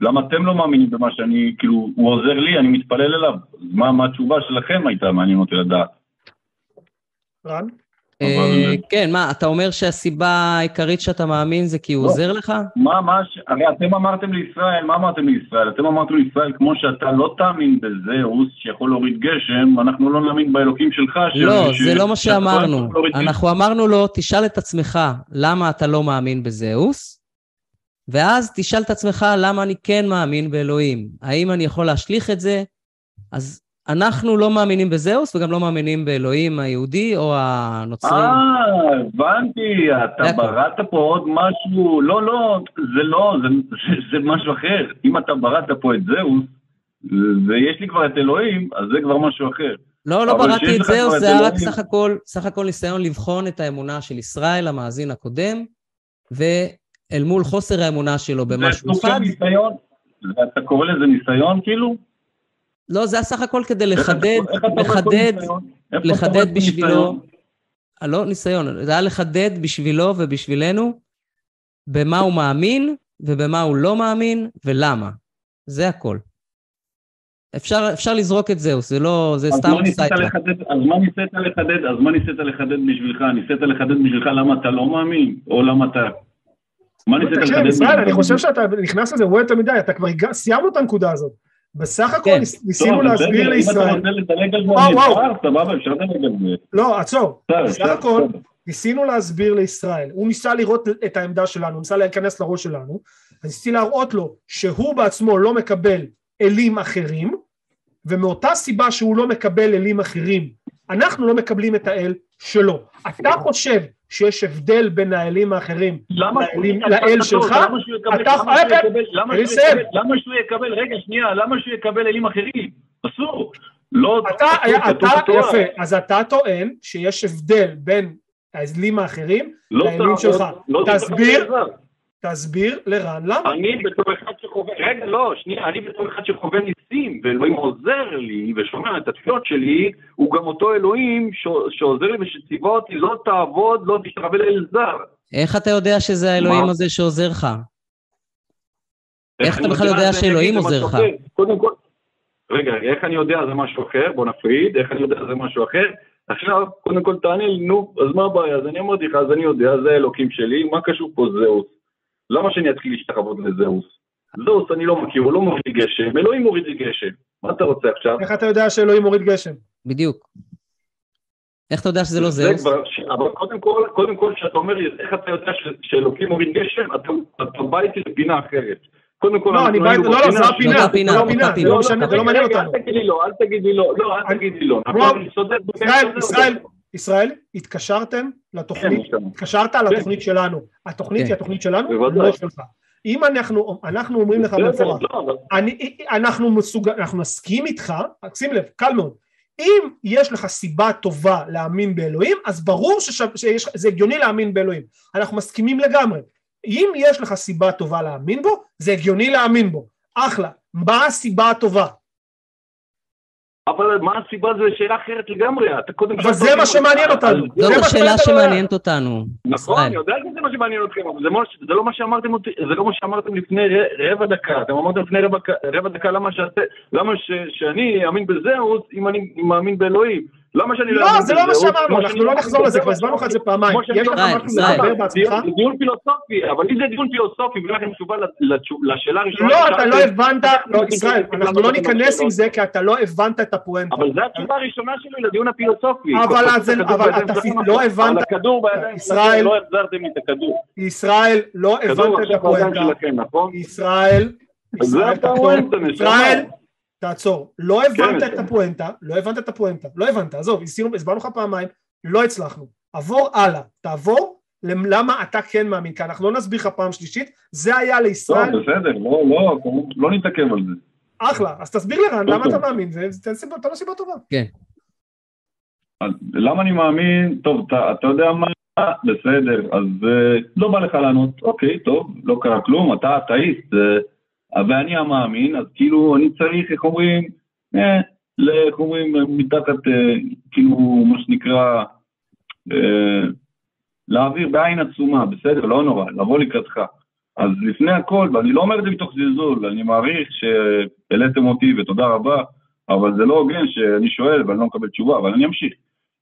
למה אתם לא מאמינים במה שאני, כאילו, הוא עוזר לי, אני מתפלל אליו. אז מה, מה התשובה שלכם הייתה? מעניין אותי לדעת. רן? כן, מה, אתה אומר שהסיבה העיקרית שאתה מאמין זה כי הוא עוזר לך? מה, מה, הרי אתם אמרתם לישראל, מה אמרתם לישראל? אתם אמרתם לישראל, כמו שאתה לא תאמין בזה, רוס שיכול להוריד גשם, אנחנו לא נאמין באלוקים שלך. לא, זה לא מה שאמרנו. אנחנו אמרנו לו, תשאל את עצמך, למה אתה לא מאמין בזה, רוס? ואז תשאל את עצמך, למה אני כן מאמין באלוהים? האם אני יכול להשליך את זה? אז... אנחנו לא מאמינים בזהוס, וגם לא מאמינים באלוהים היהודי או הנוצרים. אה, הבנתי, אתה בראת פה עוד משהו, לא, לא, זה לא, זה, זה, זה משהו אחר. אם אתה בראת פה את זהוס, ויש לי כבר את אלוהים, אז זה כבר משהו אחר. לא, לא בראתי את זהוס, זה היה רק סך הכל, סך הכל ניסיון לבחון את האמונה של ישראל, המאזין הקודם, ואל מול חוסר האמונה שלו במשהו אחד. זה סוג של ניסיון, אתה קורא לזה ניסיון כאילו? לא, זה היה סך הכל כדי לחדד, לחדד, לחדד בשבילו, לא ניסיון, זה היה לחדד בשבילו ובשבילנו, במה הוא מאמין, ובמה הוא לא מאמין, ולמה. זה הכל. אפשר, אפשר לזרוק את זהו, זה לא, זה סתם ניסית לחדד, אז מה ניסית לחדד, אז מה ניסית לחדד בשבילך, ניסית לחדד בשבילך למה אתה לא מאמין, או למה אתה... מה ניסית לחדד בשבילך? ישראל, אני חושב שאתה נכנס לזה, הוא יותר מדי, אתה כבר סיימנו את הנקודה הזאת. בסך הכל ניסינו להסביר לישראל... וואו, וואו. לא, עצור. בסך הכל ניסינו להסביר לישראל. הוא ניסה לראות את העמדה שלנו, הוא ניסה להיכנס לראש שלנו, ניסיתי להראות לו שהוא בעצמו לא מקבל אלים אחרים, ומאותה סיבה שהוא לא מקבל אלים אחרים, אנחנו לא מקבלים את האל שלו. אתה חושב שיש הבדל בין האלים האחרים לאל שלך? למה שהוא יקבל, רגע שנייה, למה שהוא יקבל אלים אחרים? אסור. יפה, אז אתה טוען שיש הבדל בין האלים האחרים לאלים שלך. תסביר, תסביר לרן למה. אני בתור אחד שחווה, רגע לא, שנייה, אני בתור אחד שחווה ניסים, ואלוהים עוזר לי ושומע את התפילות שלי, הוא גם אותו אלוהים שעוזר לי ושציווה אותי, לא תעבוד, לא תשתחווה לאל זר. איך אתה יודע שזה האלוהים הזה שעוזר לך? איך אתה בכלל יודע שאלוהים עוזר לך? קודם כל, רגע, איך אני יודע זה משהו אחר, בוא נפריד, איך אני יודע זה משהו אחר, עכשיו, קודם כל תענה לי, נו, אז מה הבעיה? אז אני אמרתי לך, אז אני יודע, זה האלוקים שלי, מה קשור פה זהו? למה שאני אתחיל להשתחוות לזהוס? זהוס אני לא מכיר, הוא לא מוריד גשם, אלוהים מוריד גשם. מה אתה רוצה עכשיו? איך אתה יודע שאלוהים מוריד גשם? בדיוק. איך אתה יודע שזה לא זהוס? אבל קודם כל, קודם כל שאתה אומר, איך אתה יודע שאלוהים מוריד גשם, אתה בא איתי לפינה אחרת. קודם כל... לא, אני בא איתי... לא, לא, זה הפינה, זה הפינה, זה לא מעניין אותנו. אל תגיד לי לא, אל תגיד לי לא, לא, אל תגיד לי לא. ישראל, ישראל. ישראל, התקשרתם לתוכנית, התקשרת על התוכנית שלנו, התוכנית היא התוכנית שלנו, לא שלך. אם אנחנו, אנחנו אומרים לך בצורה, אנחנו מסוגל, אנחנו נסכים איתך, שים לב, קל מאוד, אם יש לך סיבה טובה להאמין באלוהים, אז ברור שזה הגיוני להאמין באלוהים, אנחנו מסכימים לגמרי, אם יש לך סיבה טובה להאמין בו, זה הגיוני להאמין בו, אחלה, מה הסיבה הטובה? אבל מה הסיבה זה שאלה אחרת לגמרי, אבל זה מה שמעניין אותנו. זאת השאלה שמעניינת אותנו. נכון, אני יודע שזה מה שמעניין אתכם, אבל זה לא מה שאמרתם לפני רבע דקה, אתם אמרתם לפני רבע דקה למה שאני אאמין בזהוס אם אני מאמין באלוהים, למה שאני לא... לא, זה לא מה שאמרנו, אנחנו לא נחזור לזה, כבר הזמנו לך את זה פעמיים. יש לך משהו לחבר בעצמך? זה דיון פילוסופי, אבל אם זה דיון פילוסופי, ואין לכם תשובה לשאלה הראשונה... לא, אתה לא הבנת, לא, ישראל, אנחנו לא ניכנס עם זה, כי אתה לא הבנת את הפואנטה. אבל זו התשובה הראשונה שלי לדיון הפילוסופי. אבל אתה לא הבנת... על הכדור בידיים שלכם, לא החזרתם את הכדור. ישראל, לא הבנת את הפואנטה. ישראל, ישראל... תעצור, לא הבנת את הפואנטה, לא הבנת את הפואנטה, לא הבנת, עזוב, הסברנו לך פעמיים, לא הצלחנו, עבור הלאה, תעבור למה אתה כן מאמין, כי אנחנו לא נסביר לך פעם שלישית, זה היה לישראל. לא, בסדר, לא, לא, לא נתעכב על זה. אחלה, אז תסביר לרן, למה אתה מאמין, אתה לא סיבה טובה. כן. למה אני מאמין, טוב, אתה יודע מה, בסדר, אז לא בא לך לענות, אוקיי, טוב, לא קרה כלום, אתה אתאיסט, אבל אני המאמין, אז כאילו אני צריך, איך אומרים, אה, איך אומרים, מתחת, אה, כאילו, מה שנקרא, אה, להעביר בעין עצומה, בסדר, לא נורא, לבוא לקראתך. אז לפני הכל, ואני לא אומר את זה מתוך זלזול, אני מעריך שהעליתם אותי ותודה רבה, אבל זה לא הוגן שאני שואל ואני לא מקבל תשובה, אבל אני אמשיך.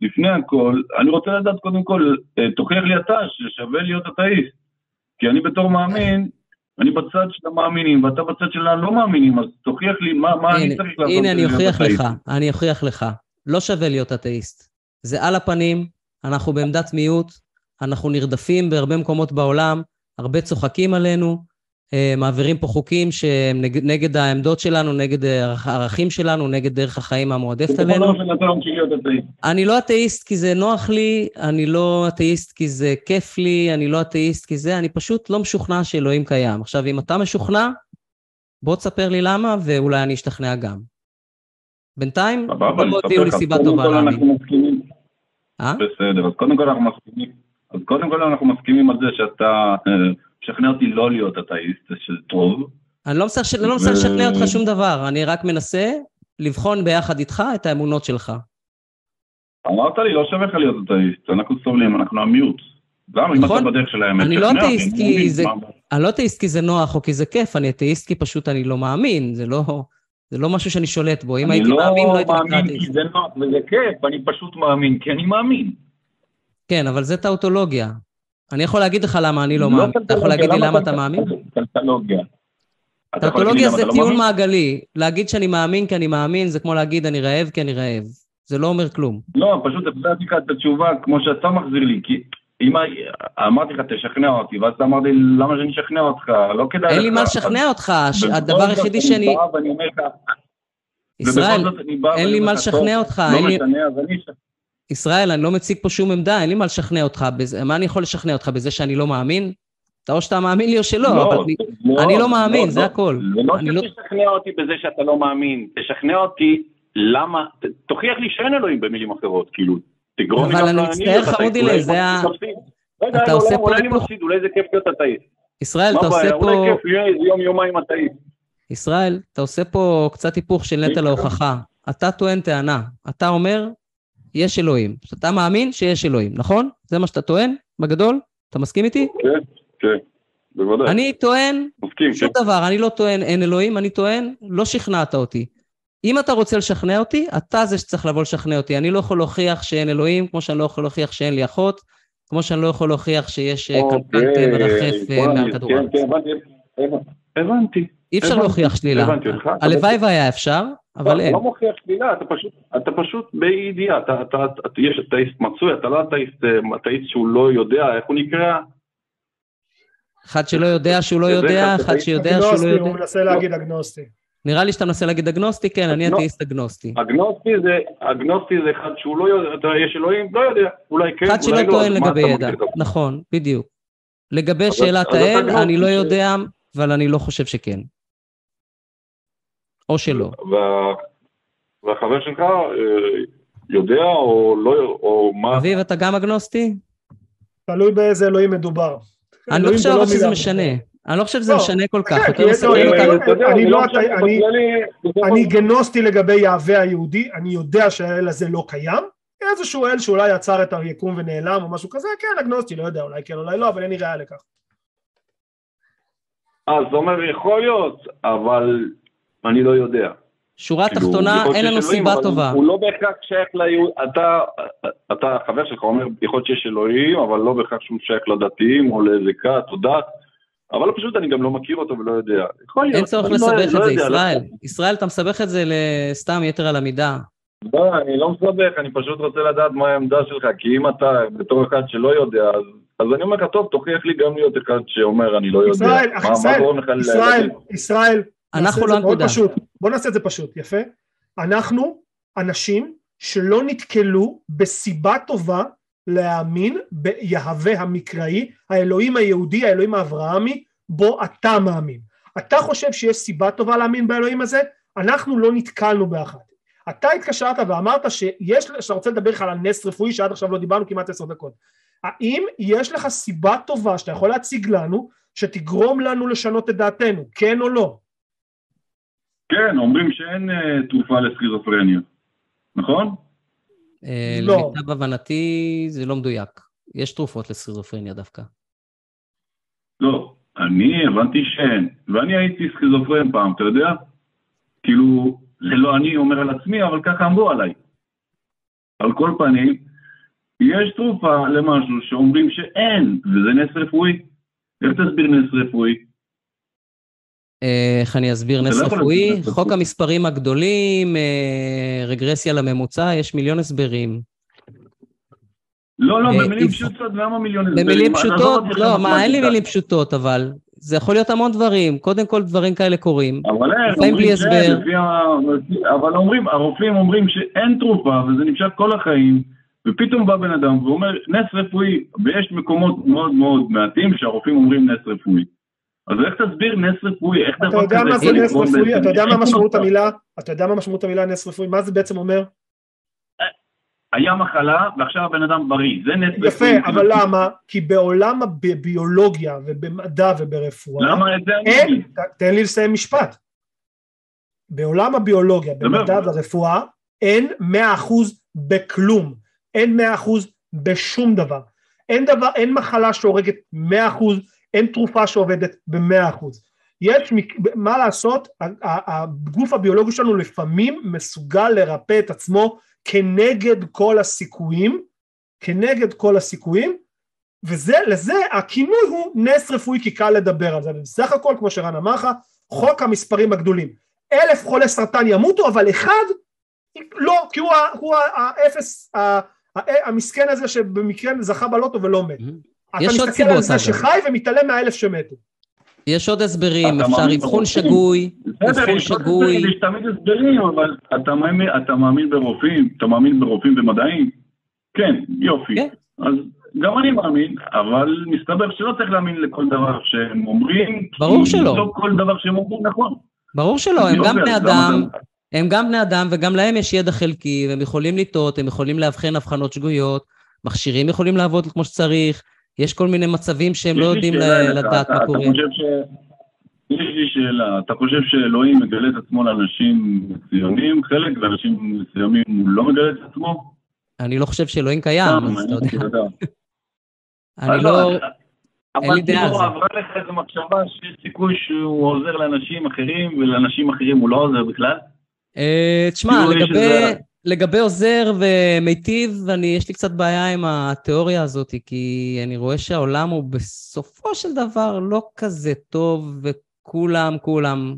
לפני הכל, אני רוצה לדעת קודם כל, אה, תוכיח לי אתה ששווה להיות אתאיסט, כי אני בתור מאמין, אני בצד של המאמינים, ואתה בצד של הלא מאמינים, אז תוכיח לי מה, מה הנה, אני צריך לעשות. הנה, אני אוכיח לך, אני אוכיח לך. לא שווה להיות אתאיסט. זה על הפנים, אנחנו בעמדת מיעוט, אנחנו נרדפים בהרבה מקומות בעולם, הרבה צוחקים עלינו, מעבירים פה חוקים שהם נגד, נגד העמדות שלנו, נגד הערכים שלנו, נגד דרך החיים המועדפת עלינו. אני לא אתאיסט כי זה נוח לי, אני לא אתאיסט כי זה כיף לי, אני לא אתאיסט כי זה, אני פשוט לא משוכנע שאלוהים קיים. עכשיו, אם אתה משוכנע, בוא תספר לי למה, ואולי אני אשתכנע גם. בינתיים, בוא תהיו לי סיבה טובה להאמין. בסדר, אז קודם כל אנחנו מסכימים, אז קודם כל אנחנו מסכימים על זה שאתה... שכנע אותי לא להיות אתאיסט, שזה טוב. אני לא מנסה לשכנע אותך שום דבר, אני רק מנסה לבחון ביחד איתך את האמונות שלך. אמרת לי, לא שווה לך להיות אתאיסט, אנחנו סובלים, אנחנו המיעוט. למה, אם אתה בדרך של האמת, אני לא אתאיסט כי זה נוח או כי זה כיף, אני אתאיסט כי פשוט אני לא מאמין, זה לא משהו שאני שולט בו. אני לא מאמין כי זה נוח וזה כיף, אני פשוט מאמין כי אני מאמין. כן, אבל זה טאוטולוגיה. אני יכול להגיד לך למה אני לא מאמין, אתה יכול להגיד לי למה אתה מאמין? טאוטולוגיה. טאוטולוגיה זה טיעון מעגלי, להגיד שאני מאמין כי אני מאמין, זה כמו להגיד אני רעב כי אני רעב, זה לא אומר כלום. לא, פשוט הפסדתי לך את התשובה כמו שאתה מחזיר לי, כי אם אמרתי לך תשכנע אותי, ואז אתה אמרתי למה שאני אשכנע אותך, לא כדאי לך. אין לי מה לשכנע אותך, הדבר היחידי שאני... ישראל, אין לי מה לשכנע אותך, אין לי... ישראל, אני לא מציג פה שום עמדה, אין לי מה לשכנע אותך, מה אני יכול לשכנע אותך בזה שאני לא מאמין? אתה או שאתה מאמין לי או שלא, אבל אני לא מאמין, זה הכל. לא תשכנע אותי בזה שאתה לא מאמין, תשכנע אותי למה, תוכיח לי שאין אלוהים במילים אחרות, כאילו, תגרום לי גם להאמין. אבל אני מצטער חמודי לי, זה ה... אתה עושה פה... אולי אני מפסיד, אולי זה כיף להיות אתאיסט. ישראל, אתה עושה פה... אולי כיף להיות יום יומיים אתאיסט. ישראל, אתה עושה פה קצת היפוך של נטל ההוכחה. אתה טוען טענה, אתה אומר יש אלוהים. אתה מאמין שיש אלוהים, נכון? זה מה שאתה טוען, בגדול? אתה מסכים איתי? כן, כן, בוודאי. אני טוען, שום דבר, אני לא טוען אין אלוהים, אני טוען, לא שכנעת אותי. אם אתה רוצה לשכנע אותי, אתה זה שצריך לבוא לשכנע אותי. אני לא יכול להוכיח שאין אלוהים, כמו שאני לא יכול להוכיח שאין לי אחות, כמו שאני לא יכול להוכיח שיש קלפנט מרחף מהכדור. כן, כן, הבנתי. אי אפשר להוכיח שלילה. הלוואי והיה אפשר, אבל אין. לא מוכיח שלילה, אתה פשוט, אתה פשוט באי-ידיעה, אתה, אתה, אתה, יש אתאיסט מצוי, אתה לא אתאיסט, אתאיסט שהוא לא יודע, איך הוא נקרא? אחד שלא יודע שהוא לא יודע, אחד שיודע שהוא לא יודע. הוא מנסה להגיד אגנוסטי. נראה לי שאתה מנסה להגיד אגנוסטי, כן, אני אתאיסט אגנוסטי. אגנוסטי זה, אגנוסטי זה אחד שהוא לא יודע, יש אלוהים, לא יודע, אולי כן, אחד שלא טוען לגבי ידע, נכון, בדיוק. לגבי שאלת האל, אני לא יודע, אבל אני לא חושב שכן. או שלא. והחבר שלך יודע או לא, או מה... אביב, אתה גם אגנוסטי? תלוי באיזה אלוהים מדובר. אני לא חושב שזה משנה. אני לא חושב שזה משנה כל כך. אני גנוסטי לגבי יהווה היהודי, אני יודע שהאל הזה לא קיים, איזשהו אל שאולי יצר את היקום ונעלם או משהו כזה, כן, אגנוסטי, לא יודע, אולי כן, אולי לא, אבל אין נראה לכך. אז זה אומר, יכול להיות, אבל... אני לא יודע. שורה תחתונה, אין לנו סיבה טובה. הוא לא בהכרח שייך ליהודים, אתה חבר שלך אומר, יכול להיות שיש אלוהים, אבל לא בהכרח שום שייך לדתיים, או לאיזה כת, או דת, אבל פשוט אני גם לא מכיר אותו ולא יודע. אין צורך לסבך את זה, ישראל. ישראל, אתה מסבך את זה לסתם יתר על המידה. לא, אני לא מסבך, אני פשוט רוצה לדעת מה העמדה שלך, כי אם אתה בתור אחד שלא יודע, אז... אז אני אומר, טוב, תוכיח לי גם להיות אחד שאומר, אני לא יודע. ישראל, אחי, ישראל, ישראל, אנחנו לא נקודה. בוא נעשה את זה פשוט, יפה? אנחנו אנשים שלא נתקלו בסיבה טובה להאמין ביהווה המקראי, האלוהים היהודי, האלוהים האברהמי, בו אתה מאמין. אתה חושב שיש סיבה טובה להאמין באלוהים הזה? אנחנו לא נתקלנו באחת. אתה התקשרת ואמרת שיש, שאתה רוצה לדבר לך על הנס רפואי, שעד עכשיו לא דיברנו כמעט עשר דקות. האם יש לך סיבה טובה שאתה יכול להציג לנו, שתגרום לנו לשנות את דעתנו, כן או לא? כן, אומרים שאין תרופה לסכיזופרניה, נכון? לא. למיטב הבנתי זה לא מדויק, יש תרופות לסכיזופרניה דווקא. לא, אני הבנתי שאין, ואני הייתי סכיזופרן פעם, אתה יודע? כאילו, זה לא אני אומר על עצמי, אבל ככה אמרו עליי. על כל פנים, יש תרופה למשהו שאומרים שאין, וזה נס רפואי. איך תסביר נס רפואי? איך אני אסביר נס רפואי? חוק המספרים הגדולים, רגרסיה לממוצע, יש מיליון הסברים. לא, לא, במילים פשוטות, למה מיליון הסברים? במילים פשוטות, לא, מה, אין לי מילים פשוטות, אבל זה יכול להיות המון דברים, קודם כל דברים כאלה קורים. אבל הרופאים אומרים שאין תרופה, וזה נמשך כל החיים, ופתאום בא בן אדם ואומר, נס רפואי, ויש מקומות מאוד מאוד מעטים שהרופאים אומרים נס רפואי. אז איך תסביר נס רפואי? איך אתה יודע מה זה נס רפואי? אתה יודע מה משמעות המילה? אתה יודע מה משמעות המילה נס רפואי? מה זה בעצם אומר? היה מחלה, ועכשיו הבן אדם בריא. זה נס רפואי. יפה, אבל למה? כי בעולם הביולוגיה, ובמדע וברפואה, אין, תן לי לסיים משפט. בעולם הביולוגיה, במדע וברפואה, אין מאה אחוז בכלום. אין מאה אחוז בשום דבר. אין דבר, אין מחלה שהורגת מאה אחוז, אין תרופה שעובדת ב-מאה אחוז. יש מה לעשות, הגוף הביולוגי שלנו לפעמים מסוגל לרפא את עצמו כנגד כל הסיכויים, כנגד כל הסיכויים, וזה, לזה, הכינוי הוא נס רפואי, כי קל לדבר על זה. בסך הכל, כמו שרן אמר לך, חוק המספרים הגדולים. אלף חולי סרטן ימותו, אבל אחד, לא, כי הוא האפס, המסכן הזה שבמקרה זכה בלוטו ולא מת. אתה מסתכל על זה שחי ומתעלם מהאלף שמתו. יש עוד הסברים, אפשר אבחון שגוי, אבחון שגוי. יש תמיד הסברים, אבל אתה מאמין ברופאים, אתה מאמין ברופאים ומדעים? כן, יופי. אז גם אני מאמין, אבל מסתבר שלא צריך להאמין לכל דבר שהם אומרים. ברור שלא. לא כל דבר שהם אומרים נכון. ברור שלא, הם גם בני אדם. הם גם בני אדם, וגם להם יש ידע חלקי, והם יכולים לטעות, הם יכולים להבחן הבחנות שגויות, מכשירים יכולים לעבוד כמו שצריך, יש כל מיני מצבים שהם לא יודעים לדעת מה קורה. יש לי שאלה, אתה חושב שאלוהים מגלה את עצמו לאנשים מסוימים, חלק לאנשים מסוימים הוא לא מגלה את עצמו? אני לא חושב שאלוהים קיים, אז אתה יודע. אני לא... אבל תראו, עברה לך איזו מחשבה שיש סיכוי שהוא עוזר לאנשים אחרים, ולאנשים אחרים הוא לא עוזר בכלל? תשמע, לגבי עוזר ומיטיב, יש לי קצת בעיה עם התיאוריה הזאת, כי אני רואה שהעולם הוא בסופו של דבר לא כזה טוב, וכולם, כולם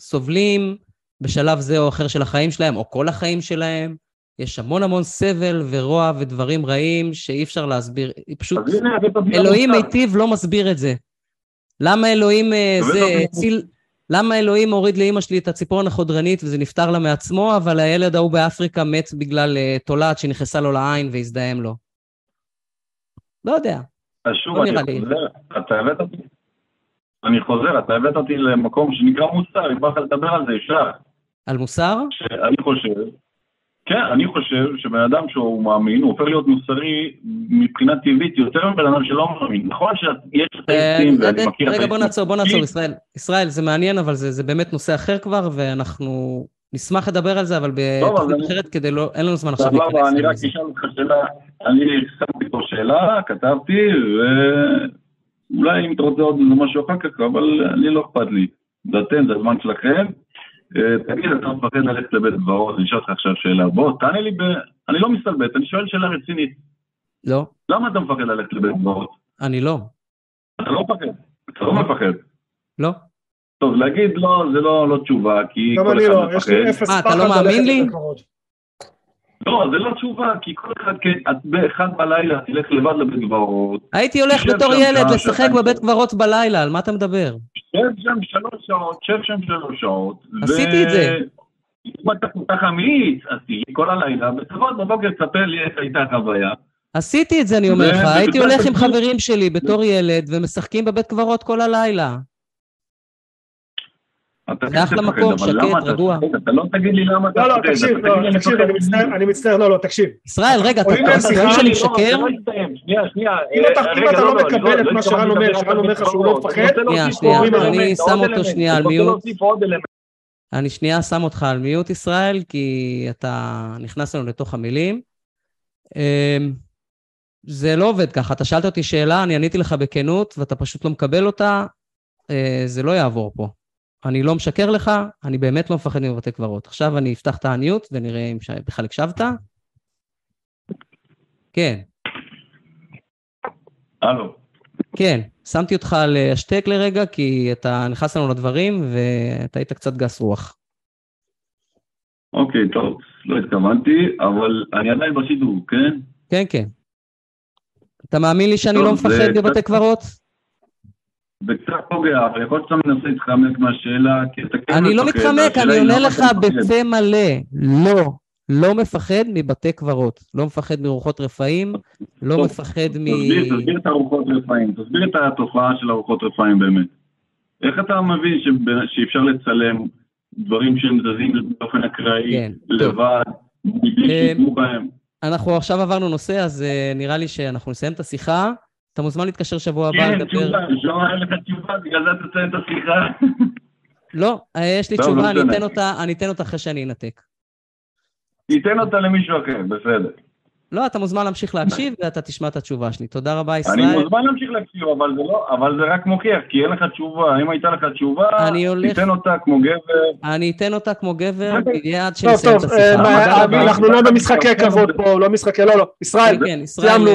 סובלים בשלב זה או אחר של החיים שלהם, או כל החיים שלהם, יש המון המון סבל ורוע ודברים רעים שאי אפשר להסביר, פשוט אלוהים מיטיב לא מסביר את זה. למה אלוהים זה ציל... למה אלוהים הוריד לאמא שלי את הציפורן החודרנית וזה נפטר לה מעצמו, אבל הילד ההוא באפריקה מת בגלל תולעת שנכנסה לו לעין והזדהם לו? לא יודע. שוב, אני חוזר, אתה הבאת אותי למקום שנקרא מוסר, אם בא לך לדבר על זה ישר. על מוסר? שאני חושב, כן, אני חושב שבן אדם שהוא מאמין, הוא הופך להיות מוסרי מבחינה טבעית יותר מבן אדם שלא מאמין. נכון שיש טייסים ואני מכיר... רגע, בוא נעצור, בוא נעצור, ישראל. ישראל, זה מעניין, אבל זה באמת נושא אחר כבר, ואנחנו נשמח לדבר על זה, אבל בתוכנית אחרת, כדי לא... אין לנו זמן עכשיו להיכנס. אני רק אשאל אותך שאלה, אני שמתי פה שאלה, כתבתי, ואולי אם אתה רוצה עוד משהו אחר כך, אבל אני לא אכפת לי. דתן, זה הזמן שלכם. תגיד, אתה מפחד ללכת לבית דברות, אני שואל לך עכשיו שאלה, בוא, תענה לי, אני לא מסתלבט, אני שואל שאלה רצינית. לא. למה אתה מפחד ללכת לבית דברות? אני לא. אתה לא מפחד, אתה לא מפחד. לא. טוב, להגיד לא, זה לא תשובה, כי כל אחד מפחד. אה, אתה לא מאמין לי? לא, זה לא תשובה, כי כל אחד, באחד בלילה, תלך לבד לבית דברות. הייתי הולך בתור ילד לשחק בבית דברות בלילה, על מה אתה מדבר? שב שם שלוש שעות, שב שם שלוש שעות. עשיתי את זה. אם אתה פותח אמיץ, עשיתי כל הלילה, בסביבות בבוקר תספר לי איך הייתה חוויה. עשיתי את זה, אני אומר לך, הייתי הולך עם חברים שלי בתור ילד, ומשחקים בבית דברות כל הלילה. זה אחלה מקום, שקט, רגוע. אתה לא תגיד לי למה אתה... לא, לא, תקשיב, תקשיב, אני מצטער, לא, לא, תקשיב. ישראל, רגע, אתה חושב שאני משקר? שנייה, שנייה. אם אתה לא מקבל את מה שרן אומר, שרן אומר לך שהוא לא מפחד, שנייה, שנייה, אני שם אותו שנייה על מיוט. אני שנייה שם אותך על מיוט, ישראל, כי אתה נכנס לנו לתוך המילים. זה לא עובד ככה, אתה שאלת אותי שאלה, אני עניתי לך בכנות, ואתה פשוט לא מקבל אותה, זה לא יעבור פה. אני לא משקר לך, אני באמת לא מפחד מבתי קברות. עכשיו אני אפתח את העניות ונראה אם בכלל הקשבת. כן. הלו. כן, שמתי אותך להשתק לרגע, כי אתה נכנס לנו לדברים, ואתה היית קצת גס רוח. אוקיי, טוב, לא התכוונתי, אבל אני עדיין בשידור, כן? כן, כן. אתה מאמין לי שאני לא מפחד מבתי קברות? בקצת פוגע, אבל יכול להיות שאתה מנסה להתחמק מהשאלה, כי אתה כן... אני לא מתחמק, אני עונה לך בפה מלא, לא, לא מפחד מבתי קברות, לא מפחד מרוחות רפאים, לא מפחד מ... תסביר את הרוחות רפאים, תסביר את התופעה של הרוחות רפאים באמת. איך אתה מבין שאפשר לצלם דברים שהם זזים באופן אקראי, לבד, מבלי שיתמו בהם? אנחנו עכשיו עברנו נושא, אז נראה לי שאנחנו נסיים את השיחה, אתה מוזמן להתקשר שבוע הבא, לדבר... כן, תשובה, לא היה לך תשובה, בגלל זה אתה תציין את השיחה. לא, יש לי תשובה, אני אתן אותה אחרי שאני אנתק. ניתן אותה למישהו אחר, בסדר. לא, אתה מוזמן להמשיך להקשיב, ואתה תשמע את התשובה שלי. תודה רבה, ישראל. אני מוזמן להמשיך להקשיב, אבל זה רק מוכיח, כי אין לך תשובה. אם הייתה לך תשובה, ניתן אותה כמו גבר. אני אתן אותה כמו גבר, עד שנסיים את השיחה. אנחנו לא במשחקי כבוד פה, לא משחקי, לא, לא. ישראל, סיימנו.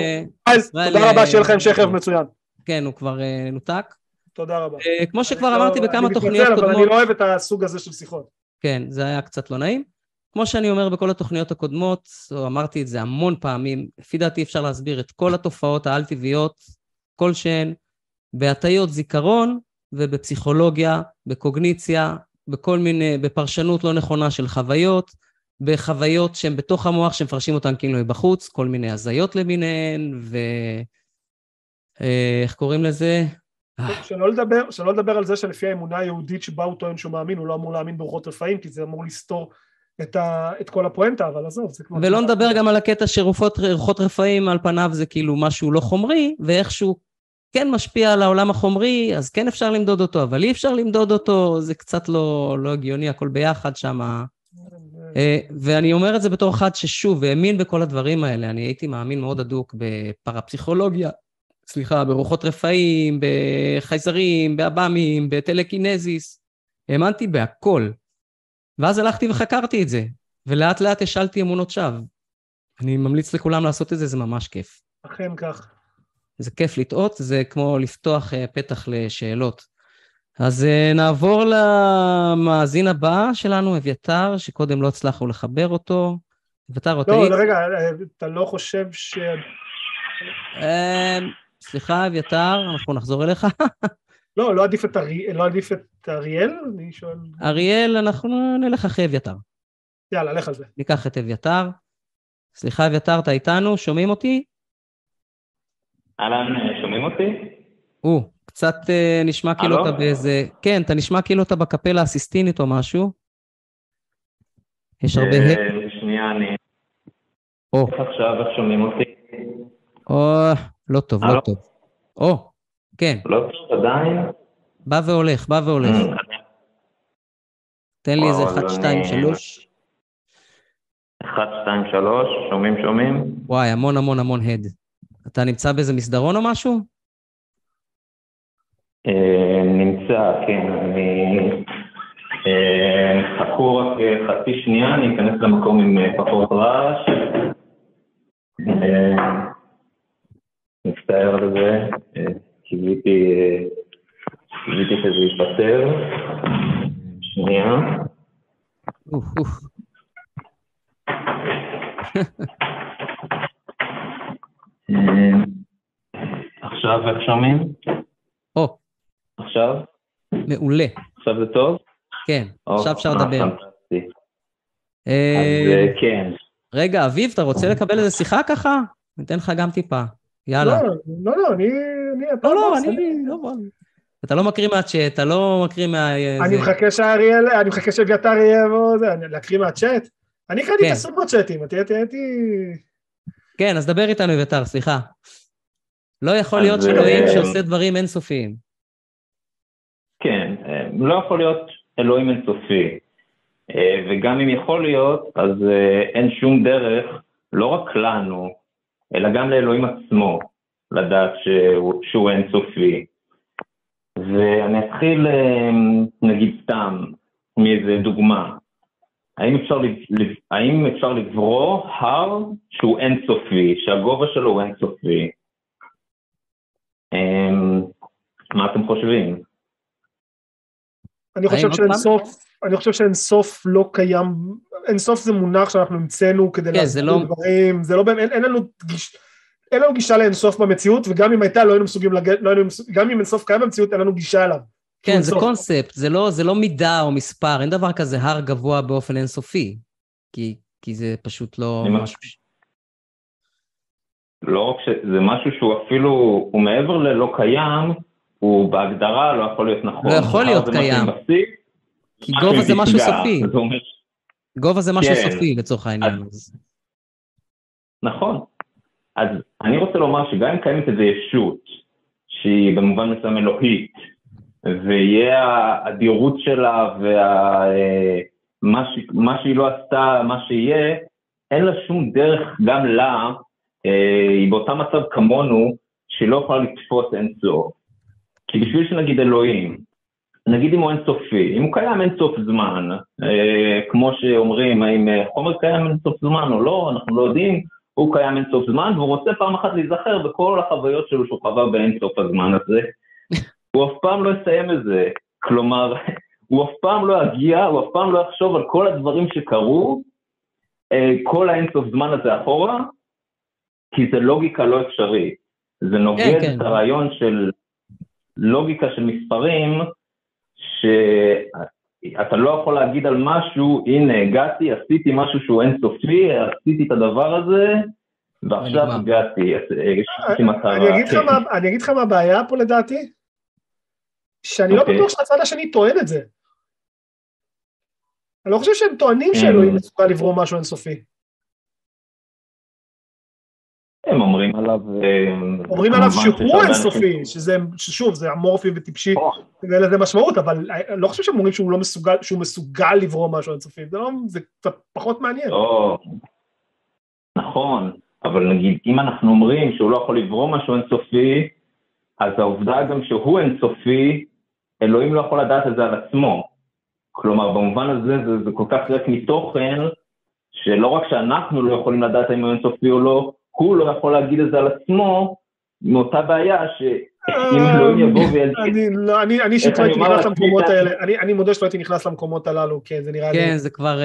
תודה רבה, שיהיה לך המשך ערב מצוין. כן, הוא כבר נותק. תודה רבה. כמו שכבר אמרתי בכמה תוכניות קודמות. אבל אני לא אוהב את הסוג הזה של שיחות. כן, זה היה קצת לא נעים. כמו שאני אומר בכל התוכניות הקודמות, אמרתי את זה המון פעמים, לפי דעתי אפשר להסביר את כל התופעות העל-טבעיות, כל שהן, בהטעיות זיכרון, ובפסיכולוגיה, בקוגניציה, בכל מיני, בפרשנות לא נכונה של חוויות, בחוויות שהן בתוך המוח, שמפרשים אותן כאילו מבחוץ, כל מיני הזיות למיניהן, ו... איך קוראים לזה? שלא לדבר, שלא לדבר על זה שלפי האמונה היהודית שבה הוא טוען שהוא מאמין, הוא לא אמור להאמין ברוחות רפאים, כי זה אמור לסתור את, ה, את כל הפואנטה, אבל עזוב. ולא נדבר גם על הקטע שרוחות רפאים על פניו זה כאילו משהו לא חומרי, ואיכשהו כן משפיע על העולם החומרי, אז כן אפשר למדוד אותו, אבל אי אפשר למדוד אותו, זה קצת לא, לא הגיוני, הכל ביחד שם. ואני אומר את זה בתור אחד ששוב, האמין בכל הדברים האלה, אני הייתי מאמין מאוד עדוק בפרפסיכולוגיה, סליחה, ברוחות רפאים, בחייזרים, באבמים, בטלקינזיס, האמנתי בהכל. ואז הלכתי וחקרתי את זה, ולאט לאט השאלתי אמונות שווא. אני ממליץ לכולם לעשות את זה, זה ממש כיף. אכן כך. זה כיף לטעות, זה כמו לפתוח פתח לשאלות. אז נעבור למאזין הבא שלנו, אביתר, שקודם לא הצלחנו לחבר אותו. אביתר, אותי... לא, רגע, אתה לא חושב ש... סליחה, אביתר, אנחנו נחזור אליך. לא, לא עדיף את אריאל, לא עדיף את אריאל, אני שואל... אריאל, אנחנו נלך אחרי אביתר. יאללה, לך על זה. ניקח את אביתר. סליחה, אביתר, אתה איתנו? שומעים אותי? אלן, שומעים אותי? או, קצת נשמע כאילו אתה באיזה... כן, אתה נשמע כאילו אתה בקפלה הסיסטינית או משהו. יש הרבה... שנייה, אני... או. עכשיו, איך שומעים אותי? או, לא טוב, לא טוב. או. כן. לא פשוט עדיין. בא והולך, בא והולך. תן לי איזה אחת, שתיים, שלוש. אחת, שתיים, שלוש, שומעים, שומעים. וואי, המון המון המון הד. אתה נמצא באיזה מסדרון או משהו? נמצא, כן. אני חכו רק חצי שנייה, אני אכנס למקום עם פחות רעש. נפתער על זה, קיבלתי שזה ייפטר. שנייה. עכשיו איך שומעים? או. עכשיו? מעולה. עכשיו זה טוב? כן, עכשיו אפשר לדבר. אז כן. רגע, אביב, אתה רוצה לקבל איזה שיחה ככה? ניתן לך גם טיפה. יאללה. לא, לא, לא, אני... לא, לא, אני... אתה לא מקריא מהצ'אט, אתה לא מקריא מה... אני מחכה שהאריאל, אני מחכה שביתר יהיה וזה, אני להקריא מהצ'אט. אני קראתי את הסוף בצ'אטים, הייתי... כן, אז דבר איתנו, ביתר, סליחה. לא יכול להיות שאלוהים שעושה דברים אינסופיים. כן, לא יכול להיות אלוהים אינסופי, וגם אם יכול להיות, אז אין שום דרך, לא רק לנו, אלא גם לאלוהים עצמו, לדעת שהוא, שהוא אינסופי. ואני אתחיל, נגיד סתם, מאיזה דוגמה. האם אפשר, האם אפשר לברוא הר שהוא אינסופי, שהגובה שלו הוא אינסופי? מה אתם חושבים? אני חושב שאין סוף, אני חושב שאין סוף לא קיים, אין סוף זה מונח שאנחנו המצאנו כדי להסביר דברים, זה לא, אין לנו גישה, אין לנו גישה לאין סוף במציאות, וגם אם הייתה, לא היינו מסוגלים, גם אם אין סוף קיים במציאות, אין לנו גישה אליו. כן, זה קונספט, זה לא, זה לא מידה או מספר, אין דבר כזה הר גבוה באופן אינסופי, כי, כי זה פשוט לא משהו. לא, זה משהו שהוא אפילו, הוא מעבר ללא קיים, הוא בהגדרה לא יכול להיות נכון. לא יכול להיות קיים. כי גובה זה משהו סופי. גובה זה משהו סופי לצורך העניין. נכון. אז אני רוצה לומר שגם אם קיימת איזו ישות, שהיא במובן מסוים אלוהית, ויהיה האדירות שלה, ומה שהיא לא עשתה, מה שיהיה, אין לה שום דרך גם לה, היא באותה מצב כמונו, שהיא לא יכולה לתפוס אין סוף. כי בשביל שנגיד אלוהים, נגיד אם הוא אינסופי, אם הוא קיים אינסוף זמן, אה, כמו שאומרים, האם חומר קיים אינסוף זמן או לא, אנחנו לא יודעים, הוא קיים אינסוף זמן, והוא רוצה פעם אחת להיזכר בכל החוויות שלו שהוא חווה באינסוף הזמן הזה, הוא אף פעם לא יסיים את זה, כלומר, הוא אף פעם לא יגיע, הוא אף פעם לא יחשוב על כל הדברים שקרו, אה, כל האינסוף זמן הזה אחורה, כי זה לוגיקה לא אפשרית, זה נוגד כן, כן. את הרעיון של... לוגיקה של מספרים, שאתה לא יכול להגיד על משהו, הנה הגעתי, עשיתי משהו שהוא אינסופי, עשיתי את הדבר הזה, ועכשיו הגעתי, עשיתי מטרה. אני אגיד לך מה הבעיה פה לדעתי, שאני לא בטוח שהצד השני טוען את זה. אני לא חושב שהם טוענים שאלוהים מסוגל לברוא משהו אינסופי. הם אומרים עליו... אומרים עליו שהוא אינסופי, ששוב, זה אמורפי וטיפשי, ואין לזה משמעות, אבל לא חושב שהם אומרים שהוא מסוגל לברוא משהו אינסופי, זה קצת פחות מעניין. נכון, אבל נגיד, אם אנחנו אומרים שהוא לא יכול לברוא משהו אינסופי, אז העובדה גם שהוא אינסופי, אלוהים לא יכול לדעת את זה על עצמו. כלומר, במובן הזה זה כל כך רק מתוכן, שלא רק שאנחנו לא יכולים לדעת אם הוא אינסופי או לא, הוא לא יכול להגיד את זה על עצמו, מאותה בעיה שאם אלוהים יבוא ויגיד... אני שלא הייתי נכנס למקומות האלה, אני מודה שלא הייתי נכנס למקומות הללו, כן, זה נראה לי... כן, זה כבר...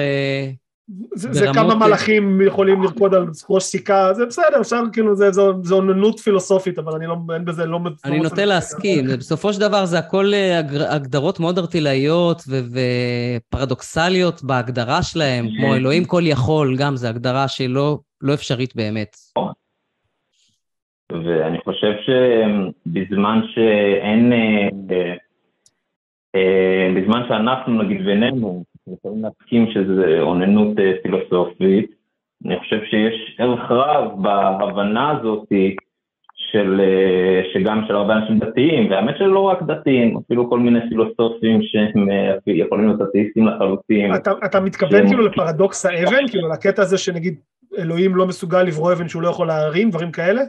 זה כמה מלאכים יכולים לרקוד על ראש סיכה, זה בסדר, אפשר כאילו, זה עוננות פילוסופית, אבל אין בזה לא... אני נוטה להסכים, בסופו של דבר זה הכל הגדרות מאוד ארטילאיות ופרדוקסליות בהגדרה שלהם, כמו אלוהים כל יכול, גם זה הגדרה שלא... לא אפשרית באמת. ואני חושב שבזמן שאין, בזמן שאנחנו נגיד בינינו, יכולים להסכים שזה עוננות פילוסופית, אני חושב שיש ערך רב בהבנה הזאת של, שגם של הרבה אנשים דתיים, והאמת שלא רק דתיים, אפילו כל מיני פילוסופים שהם יכולים להיות אתאיסטים לחלוטין. אתה, אתה מתכוון כאילו לפרדוקס האבן, כאילו לקטע הזה שנגיד, אלוהים לא מסוגל לברוא אבן שהוא לא יכול להרים, דברים כאלה?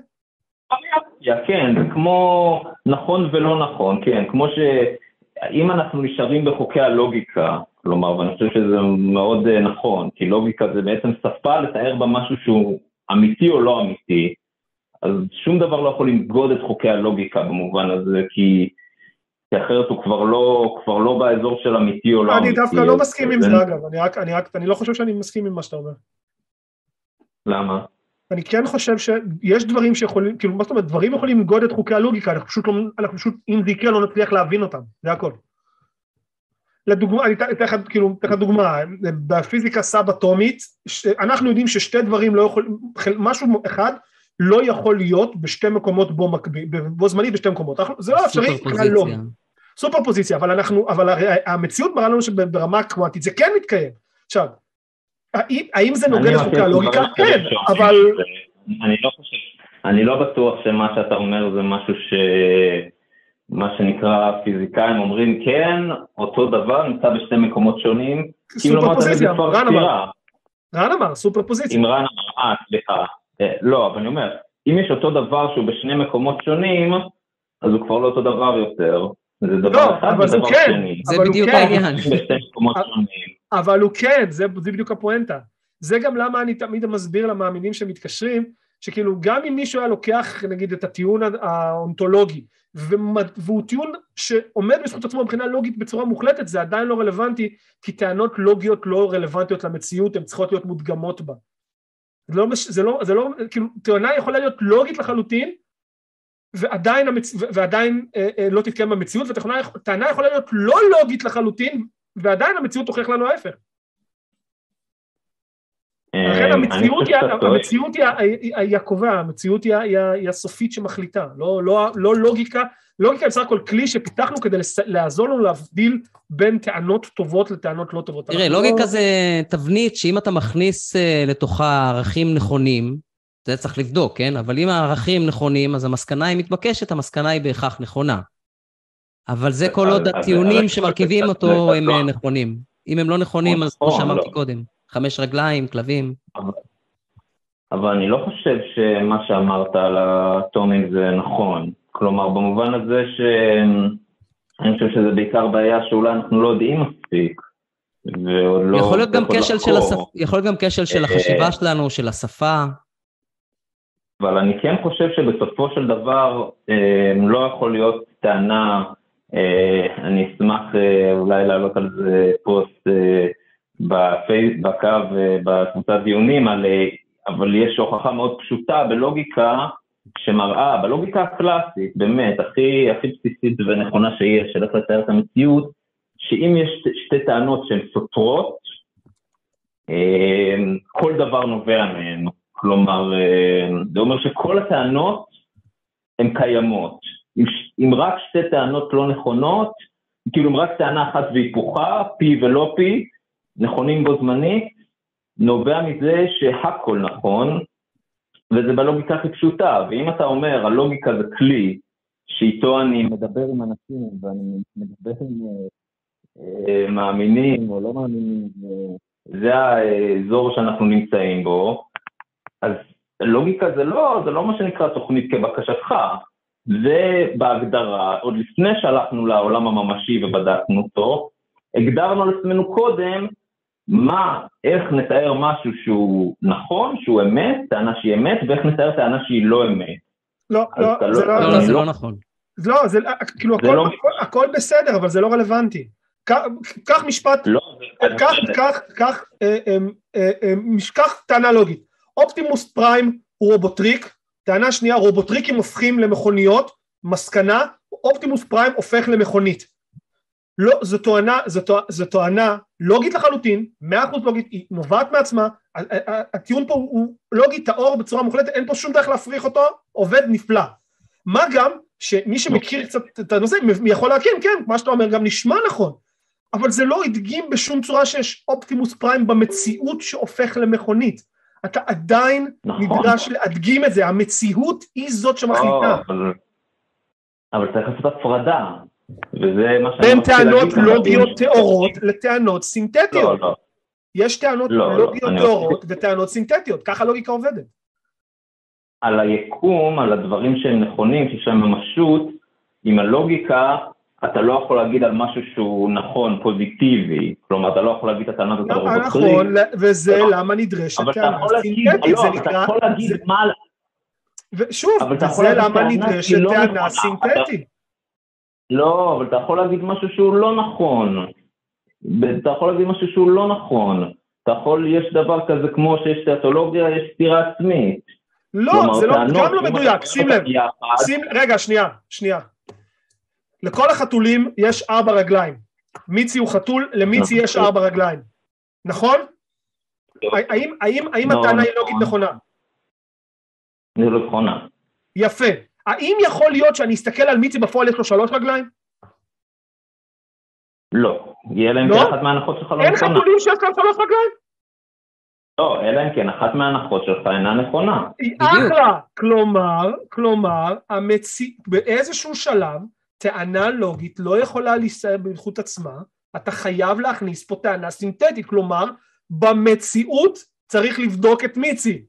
כן, כמו נכון ולא נכון, כן, כמו שאם אנחנו נשארים בחוקי הלוגיקה, כלומר, ואני חושב שזה מאוד נכון, כי לוגיקה זה בעצם שפה לתאר בה משהו שהוא אמיתי או לא אמיתי, אז שום דבר לא יכול למגוד את חוקי הלוגיקה במובן הזה, כי אחרת הוא כבר לא, כבר לא באזור של אמיתי או לא אמיתי. אני דווקא לא מסכים עם זה, אגב, אני רק, אני רק, אני לא חושב שאני מסכים עם מה שאתה אומר. למה? אני כן חושב שיש דברים שיכולים, כאילו, מה זאת אומרת, דברים יכולים למגוד את חוקי הלוגיקה, אנחנו פשוט, אנחנו פשוט, אם זה יקרה, לא נצליח להבין אותם, זה הכל. לדוגמה, אני תכף, כאילו, תכף דוגמה, בפיזיקה סאב-אטומית, אנחנו יודעים ששתי דברים לא יכולים, משהו אחד לא יכול להיות בשתי מקומות בו מקביל, בו זמני בשתי מקומות, זה לא אפשרי, לא. סופר פוזיציה, אבל אנחנו, אבל המציאות מראה לנו שברמה קוונטית, זה כן מתקיים. עכשיו, האם זה נוגד לחוקי הלוגיקה? כן, אבל... אני לא בטוח שמה שאתה אומר זה משהו ש... מה שנקרא פיזיקאים אומרים כן, אותו דבר, נמצא בשתי מקומות שונים. סופר פוזיציה, רן אמר. רן אמר, סופר פוזיציה. אם רן אמר, אה, סליחה. לא, אבל אני אומר, אם יש אותו דבר שהוא בשני מקומות שונים, אז הוא כבר לא אותו דבר יותר. זה דבר אחד, זה דבר שני. זה בדיוק העניין. בשתי מקומות שונים. אבל הוא כן, זה בדיוק הפואנטה. זה גם למה אני תמיד מסביר למאמינים שמתקשרים, שכאילו גם אם מישהו היה לוקח, נגיד, את הטיעון האונתולוגי, והוא טיעון שעומד בזכות עצמו מבחינה לוגית בצורה מוחלטת, זה עדיין לא רלוונטי, כי טענות לוגיות לא רלוונטיות למציאות, הן צריכות להיות מודגמות בה. זה לא, זה לא, זה לא, כאילו, טענה יכולה להיות לוגית לחלוטין, ועדיין, ועדיין לא תתקיים במציאות, וטענה יכולה להיות לא לוגית לחלוטין, ועדיין המציאות תוכיח לנו ההפך. לכן המציאות היא הקובע, המציאות היא הסופית שמחליטה, לא לוגיקה, לוגיקה היא בסך הכל כלי שפיתחנו כדי לעזור לנו להבדיל בין טענות טובות לטענות לא טובות. תראה, לוגיקה זה תבנית שאם אתה מכניס לתוכה ערכים נכונים, זה צריך לבדוק, כן? אבל אם הערכים נכונים, אז המסקנה היא מתבקשת, המסקנה היא בהכרח נכונה. אבל זה כל עוד הטיעונים שמרכיבים אותו הם נכונים. אם הם לא נכונים, אז כמו שאמרתי קודם. חמש רגליים, כלבים. אבל, אבל אני לא חושב שמה שאמרת על האטומים זה נכון. כלומר, במובן הזה ש... אני חושב שזה בעיקר בעיה שאולי אנחנו לא יודעים מספיק. ולא יכול להיות גם כשל של הספ... יכול להיות גם כשל של החשיבה שלנו, של השפה. אבל אני כן חושב שבסופו של דבר לא יכול להיות טענה, אני אשמח אולי להעלות על זה פוסט, בפייס, בקו, בקבוצת דיונים, על, אבל יש הוכחה מאוד פשוטה בלוגיקה שמראה, בלוגיקה הקלאסית, באמת, הכי, הכי בסיסית ונכונה שיש, שלך לתאר את המציאות, שאם יש שתי טענות שהן סותרות, כל דבר נובע מהן. כלומר, זה אומר שכל הטענות הן קיימות. אם רק שתי טענות לא נכונות, כאילו אם רק טענה אחת והיפוכה, פי ולא פי, נכונים בו זמנית, נובע מזה שהכל נכון, וזה בלוגיקה הכי פשוטה, ואם אתה אומר, הלוגיקה זה כלי, שאיתו אני מדבר עם אנשים, ואני מדבר עם אה, מאמינים או לא מאמינים, זה האזור שאנחנו נמצאים בו, אז לוגיקה זה לא, זה לא מה שנקרא תוכנית כבקשתך, זה בהגדרה, עוד לפני שהלכנו לעולם הממשי ובדקנו אותו, הגדרנו לעצמנו קודם, מה, איך נתאר משהו שהוא נכון, שהוא אמת, טענה שהיא אמת, ואיך נתאר טענה שהיא לא אמת. לא, לא, זה לא, לא, זה לא נכון. לא, זה, כאילו, הכל, לא... הכל, הכל בסדר, אבל זה לא רלוונטי. כך משפט, לא, כך, כך, כך, אה, אה, אה, אה, כך טענה לוגית. אופטימוס פריים הוא רובוטריק, טענה שנייה, רובוטריקים הופכים למכוניות, מסקנה, אופטימוס פריים הופך למכונית. לא, זו טוענה, זו, זו טוענה לוגית לחלוטין, מאה אחוז לוגית, היא נובעת מעצמה, הטיעון פה הוא לוגי טהור בצורה מוחלטת, אין פה שום דרך להפריך אותו, עובד נפלא. מה גם שמי שמכיר קצת את הנושא, יכול להכיר, כן, מה שאתה אומר גם נשמע נכון, אבל זה לא הדגים בשום צורה שיש אופטימוס פריים במציאות שהופך למכונית. אתה עדיין נדרש להדגים את זה, המציאות היא זאת שמחליטה. אבל צריך לעשות הפרדה. בין טענות לוגיות תיאוריות לטענות סינתטיות. יש טענות לוגיות תיאוריות וטענות סינתטיות, ככה לוגיקה עובדת. על היקום, על הדברים שהם נכונים, שיש להם ממשות, עם הלוגיקה אתה לא יכול להגיד על משהו שהוא נכון, פוזיטיבי, כלומר, אתה לא יכול להגיד את הטענות הזאת על רוב הכלי. למה נכון, וזה למה נדרשת טענה סינתטית, זה נקרא... אבל אתה יכול להגיד מה... שוב, זה למה נדרשת טענה סינתטית. לא, אבל אתה יכול להגיד משהו שהוא לא נכון. אתה יכול להגיד משהו שהוא לא נכון. אתה יכול, יש דבר כזה כמו שיש תיאטולוגיה, יש סתירה עצמית. לא, זה גם לא מדויק, שים לב. רגע, שנייה, שנייה. לכל החתולים יש ארבע רגליים. מיצי הוא חתול, למיצי יש ארבע רגליים. נכון? האם, האם, האם הטענה היא לוגית נכונה? היא לא נכונה. יפה. האם יכול להיות שאני אסתכל על מיצי בפועל יש לו שלוש רגליים? לא. יהיה להם כאחת מההנחות שלך לא נכונה. אין חתולים שיש להם שלוש רגליים? לא, אלא אם כן, אחת מההנחות שלך אינה נכונה. היא אחלה. כלומר, כלומר, המציא, באיזשהו שלב, טענה לוגית לא יכולה להישאר בזכות עצמה, אתה חייב להכניס פה טענה סינתטית, כלומר, במציאות צריך לבדוק את מיצי.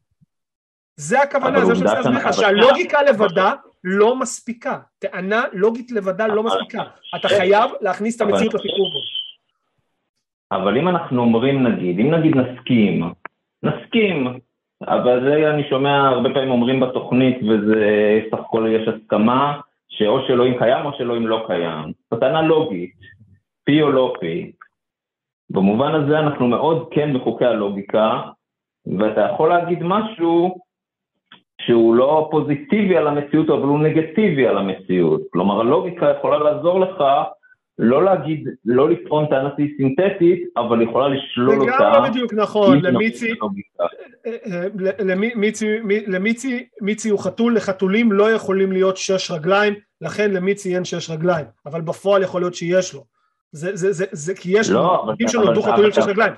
זה הכוונה, זה שאני אסביר, שהלוגיקה לבדה לא מספיקה, טענה לוגית לבדה לא מספיקה, אתה חייב להכניס את המציאות לסיפור בו. אבל אם אנחנו אומרים נגיד, אם נגיד נסכים, נסכים, אבל זה אני שומע הרבה פעמים אומרים בתוכנית, וזה סך הכל יש הסכמה, שאו שאלוהים קיים או שאלוהים לא קיים. זאת טענה לוגית, פי או לא פי. במובן הזה אנחנו מאוד כן בחוקי הלוגיקה, ואתה יכול להגיד משהו שהוא לא פוזיטיבי על המציאות, אבל הוא נגטיבי על המציאות. כלומר, הלוגיקה יכולה לעזור לך לא להגיד, לא לטעון טענה סינתטית, אבל יכולה לשלול אותה. זה גם לא בדיוק נכון, למיצי, למיצי, למיצי, מיצי הוא חתול, לחתולים לא יכולים להיות שש רגליים, לכן למיצי אין שש רגליים, אבל בפועל יכול להיות שיש לו. זה, זה, זה, זה, כי יש לו, אם שנולדו חתולים שש רגליים.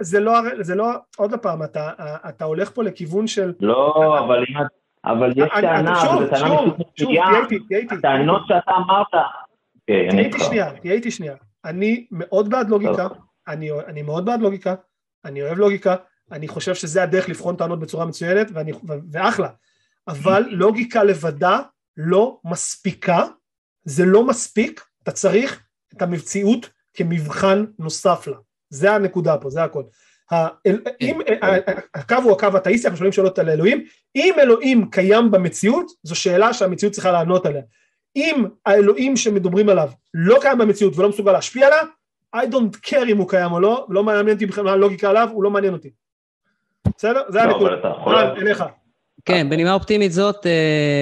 זה לא, זה לא, עוד לפעם, אתה, אתה הולך פה לכיוון של... לא, אבל אם, אבל יש טענה, שוב, שוב, שוב, תהייתי, תהייתי. הטענות שאתה אמרת, תהייתי שנייה, תהייתי שנייה. אני מאוד בעד לוגיקה, אני, אני מאוד בעד לוגיקה, אני אוהב לוגיקה, אני חושב שזה הדרך לבחון טענות בצורה מצוינת, ואני, ואחלה. אבל לוגיקה לבדה לא מספיקה, זה לא מספיק, אתה צריך את המבציאות כמבחן נוסף לה. זה הנקודה פה, זה הכל. אם, הקו הוא הקו האתאיסטי, אנחנו שואלים שאלות על אלוהים, אם אלוהים קיים במציאות, זו שאלה שהמציאות צריכה לענות עליה. אם האלוהים שמדברים עליו לא קיים במציאות ולא מסוגל להשפיע עליו, I don't care אם הוא קיים או לא, לא מעניין אותי בכלל הלוגיקה עליו, הוא לא מעניין אותי. בסדר? זה הנקוד. אליך. כן, בנימה אופטימית זאת,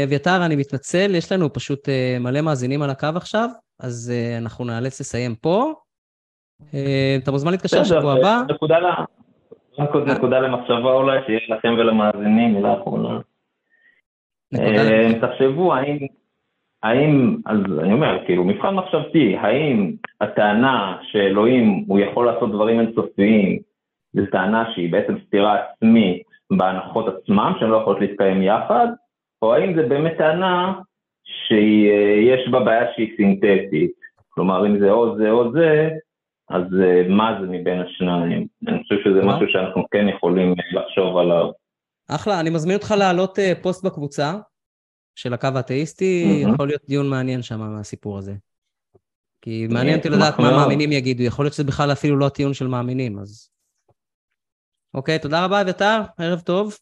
אביתר, אני מתנצל, יש לנו פשוט מלא מאזינים על הקו עכשיו, אז אנחנו נאלץ לסיים פה. אתה מוזמן להתקשר שבוע הבא. נקודה למחשבה אולי, שיש לכם ולמאזינים, מילה אחרונה. תחשבו, האם... האם, אז אני אומר, כאילו, מבחן מחשבתי, האם הטענה שאלוהים הוא יכול לעשות דברים אינסופיים, זו טענה שהיא בעצם סתירה עצמית בהנחות עצמם, שהן לא יכולות להתקיים יחד, או האם זה באמת טענה שיש בה בעיה שהיא סינתטית? כלומר, אם זה או זה או זה, אז מה זה מבין השניים? אני חושב שזה משהו שאנחנו כן יכולים לחשוב עליו. אחלה, אני מזמין אותך להעלות פוסט בקבוצה. של הקו האתאיסטי, יכול להיות דיון מעניין שם מהסיפור הזה. כי מעניין אותי לדעת מה מאמינים יגידו, יכול להיות שזה בכלל אפילו לא טיעון של מאמינים, אז... אוקיי, תודה רבה, אביתר, ערב טוב.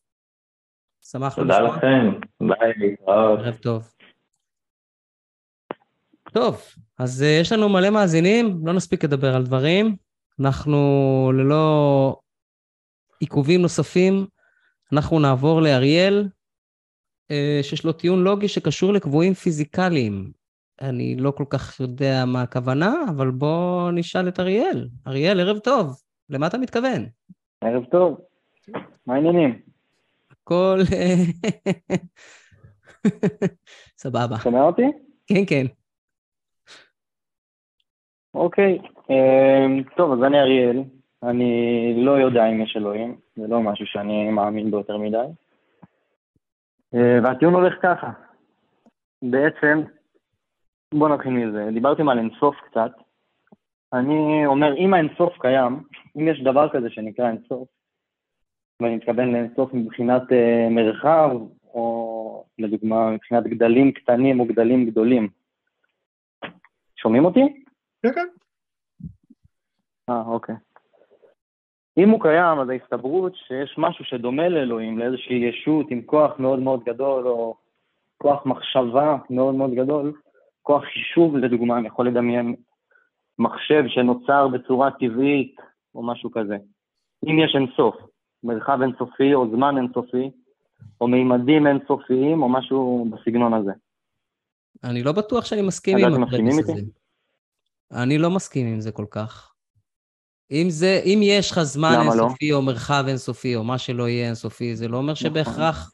שמחנו לשמוע. תודה לכם, ביי, להתראות. ערב טוב. טוב, אז יש לנו מלא מאזינים, לא נספיק לדבר על דברים, אנחנו ללא עיכובים נוספים, אנחנו נעבור לאריאל, שיש לו טיעון לוגי שקשור לקבועים פיזיקליים. אני לא כל כך יודע מה הכוונה, אבל בוא נשאל את אריאל. אריאל, ערב טוב. למה אתה מתכוון? ערב טוב. מה העניינים? הכל... סבבה. שומע אותי? כן, כן. אוקיי. טוב, אז אני אריאל. אני לא יודע אם יש אלוהים. זה לא משהו שאני מאמין בו יותר מדי. והטיעון הולך ככה, בעצם, בוא נתחיל מזה, דיברתם על אינסוף קצת, אני אומר, אם האינסוף קיים, אם יש דבר כזה שנקרא אינסוף, ואני מתכוון לאינסוף מבחינת אה, מרחב, או לדוגמה מבחינת גדלים קטנים או גדלים גדולים, שומעים אותי? כן, כן. אה, אוקיי. אם הוא קיים, אז ההסתברות שיש משהו שדומה לאלוהים, לאיזושהי ישות עם כוח מאוד מאוד גדול, או כוח מחשבה מאוד מאוד גדול, כוח חישוב לדוגמה, אני יכול לדמיין מחשב שנוצר בצורה טבעית, או משהו כזה. אם יש אינסוף, מרחב אינסופי, או זמן אינסופי, או מימדים אינסופיים, או משהו בסגנון הזה. אני לא בטוח שאני מסכים עם הפרמיס הזה. אני לא מסכים עם זה כל כך. אם זה, אם יש לך זמן אינסופי, או מרחב אינסופי, או מה שלא יהיה אינסופי, זה לא אומר שבהכרח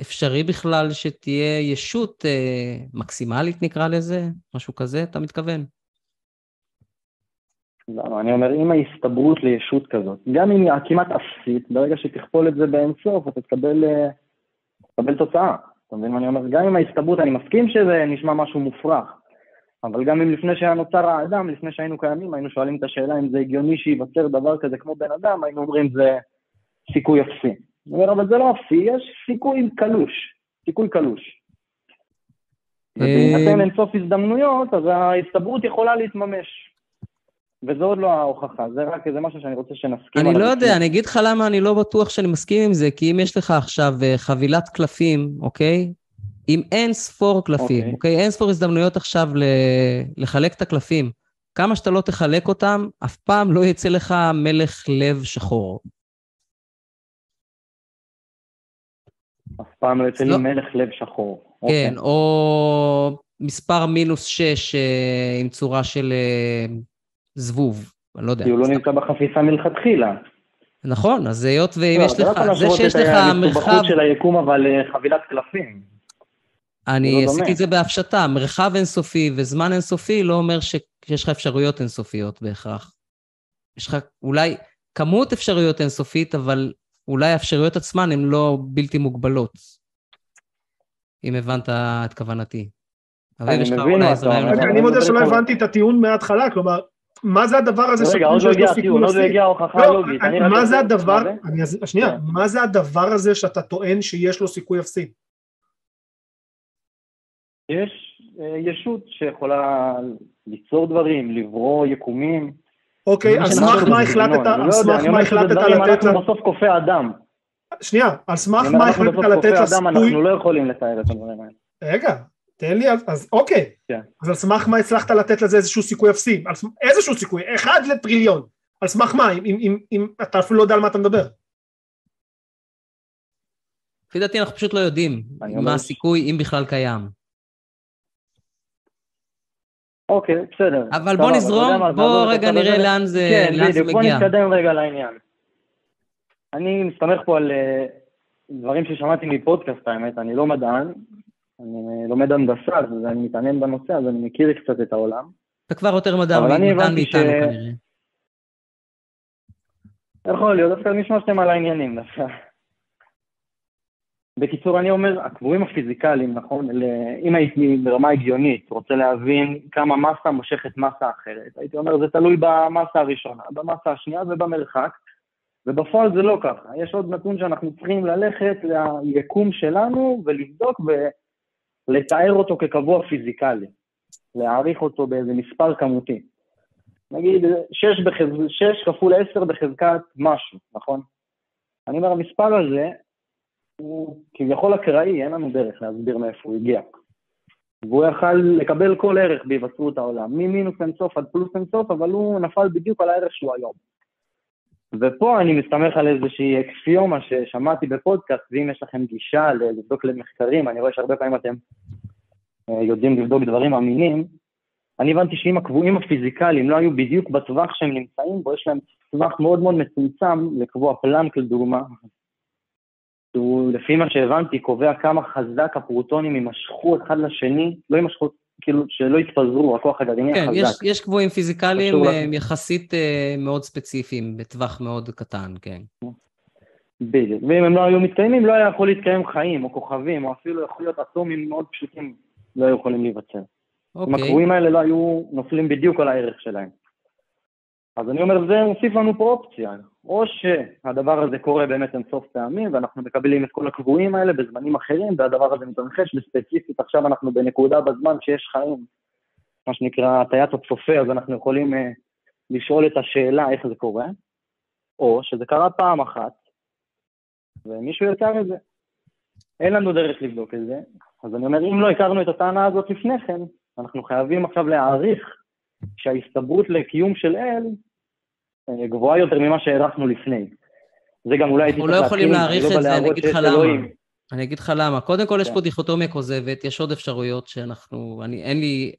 אפשרי בכלל שתהיה ישות מקסימלית, נקרא לזה, משהו כזה, אתה מתכוון? למה? אני אומר, אם ההסתברות לישות כזאת, גם אם היא כמעט אפסית, ברגע שתכפול את זה באינסוף, אתה תקבל, תקבל תוצאה. אתה מבין מה אני אומר? גם אם ההסתברות, אני מסכים שזה נשמע משהו מופרך, אבל גם אם לפני שהיה נוצר האדם, לפני שהיינו קיימים, היינו שואלים את השאלה אם זה הגיוני שיווצר דבר כזה כמו בן אדם, היינו אומרים זה סיכוי אפסי. אני אומר, אבל זה לא אפסי, יש סיכוי קלוש, סיכוי קלוש. ובהינתן אינסוף הזדמנויות, אז ההסתברות יכולה להתממש. וזה עוד לא ההוכחה, זה רק איזה משהו שאני רוצה שנסכים. אני לא יודע, אני אגיד לך למה אני לא בטוח שאני מסכים עם זה, כי אם יש לך עכשיו חבילת קלפים, אוקיי? עם אין ספור קלפים, אוקיי? אין ספור הזדמנויות עכשיו לחלק את הקלפים. כמה שאתה לא תחלק אותם, אף פעם לא יצא לך מלך לב שחור. אף פעם לא יצא לי מלך לב שחור. כן, או מספר מינוס שש עם צורה של... זבוב, אני לא יודע. כי הוא לא נמצא בחפיסה מלכתחילה. נכון, אז היות ואם יש לך, זה שיש לך מרחב... של היקום, אבל חבילת קלפים. אני עשיתי את זה בהפשטה, מרחב אינסופי וזמן אינסופי לא אומר שיש לך אפשרויות אינסופיות בהכרח. יש לך אולי כמות אפשרויות אינסופית, אבל אולי אפשרויות עצמן הן לא בלתי מוגבלות. אם הבנת את כוונתי. אני מודה שלא הבנתי את הטיעון מההתחלה, כלומר, מה זה הדבר הזה שאתה יש לו סיכוי אפסי? מה זה הדבר? שנייה, מה זה הדבר הזה שאתה טוען שיש לו סיכוי אפסי? יש ישות שיכולה ליצור דברים, לברוא יקומים. אוקיי, אז סמך מה החלטת לתת לה? בסוף קופא אדם. שנייה, אז סמך מה החלטת לתת לה סיכוי? אנחנו לא יכולים לתאר את הדברים האלה. רגע. תן לי, אז אוקיי, אז על סמך מה הצלחת לתת לזה איזשהו סיכוי אפסי, איזשהו סיכוי, אחד לטריליון, על סמך מה, אם אתה אפילו לא יודע על מה אתה מדבר? לפי דעתי אנחנו פשוט לא יודעים מה הסיכוי, אם בכלל קיים. אוקיי, בסדר. אבל בוא נזרום, בוא רגע נראה לאן זה מגיע. בוא נתקדם רגע לעניין. אני מסתמך פה על דברים ששמעתי מפודקאסט, האמת, אני לא מדען, אני לומד הנדסה, אז אני מתעניין בנושא, אז אני מכיר קצת את העולם. אתה כבר יותר מדע מאיתנו כנראה. יכול להיות, דווקא נשמע שאתם על העניינים דווקא. בקיצור, אני אומר, הקבועים הפיזיקליים, נכון, אם הייתי ברמה הגיונית, רוצה להבין כמה מסה מושכת מסה אחרת, הייתי אומר, זה תלוי במסה הראשונה, במסה השנייה ובמרחק, ובפועל זה לא ככה. יש עוד נתון שאנחנו צריכים ללכת ליקום שלנו ולבדוק ו... לתאר אותו כקבוע פיזיקלי, להעריך אותו באיזה מספר כמותי. נגיד, שש, בחז... שש כפול עשר בחזקת משהו, נכון? אני אומר, המספר הזה, הוא כביכול הקראי, אין לנו דרך להסביר מאיפה הוא הגיע. והוא יכל לקבל כל ערך בהיווצרות העולם, ממינוס אינסוף עד פלוס אינסוף, אבל הוא נפל בדיוק על הערך שלו היום. ופה אני מסתמך על איזושהי אקסיומה ששמעתי בפודקאסט, ואם יש לכם גישה לבדוק למחקרים, אני רואה שהרבה פעמים אתם יודעים לבדוק דברים אמינים, אני הבנתי שאם הקבועים הפיזיקליים לא היו בדיוק בטווח שהם נמצאים בו, יש להם טווח מאוד מאוד מצומצם לקבוע פלנק לדוגמה, לפי מה שהבנתי קובע כמה חזק הפרוטונים יימשכו אחד לשני, לא יימשכו, כאילו שלא יתפזרו, הכוח הגרעיני החזק. כן, יש, יש קבועים פיזיקליים יחסית מאוד ספציפיים, בטווח מאוד קטן, כן. בדיוק, ואם הם לא היו מתקיימים, לא היה יכול להתקיים חיים, או כוכבים, או אפילו יכול להיות אטומים מאוד פשוטים, לא היו יכולים להיווצר. אוקיי. אם הקבועים האלה לא היו נופלים בדיוק על הערך שלהם. אז אני אומר, זה מוסיף לנו פה אופציה, או שהדבר הזה קורה באמת אינסוף פעמים, ואנחנו מקבלים את כל הקבועים האלה בזמנים אחרים, והדבר הזה מתרחש בספציפית, עכשיו אנחנו בנקודה בזמן שיש חיים מה שנקרא הטיית הצופה, אז אנחנו יכולים אה, לשאול את השאלה איך זה קורה, או שזה קרה פעם אחת, ומישהו יצר את זה. אין לנו דרך לבדוק את זה, אז אני אומר, אם לא הכרנו את הטענה הזאת לפני כן, אנחנו חייבים עכשיו להעריך שההסתברות לקיום של אל גבוהה יותר ממה שהערכנו לפני. זה גם אולי... אנחנו לא יכולים להעריך את זה, אני אגיד לך למה. אני אגיד לך למה. קודם כל יש פה דיכוטומיה כוזבת, יש עוד אפשרויות שאנחנו... אין לי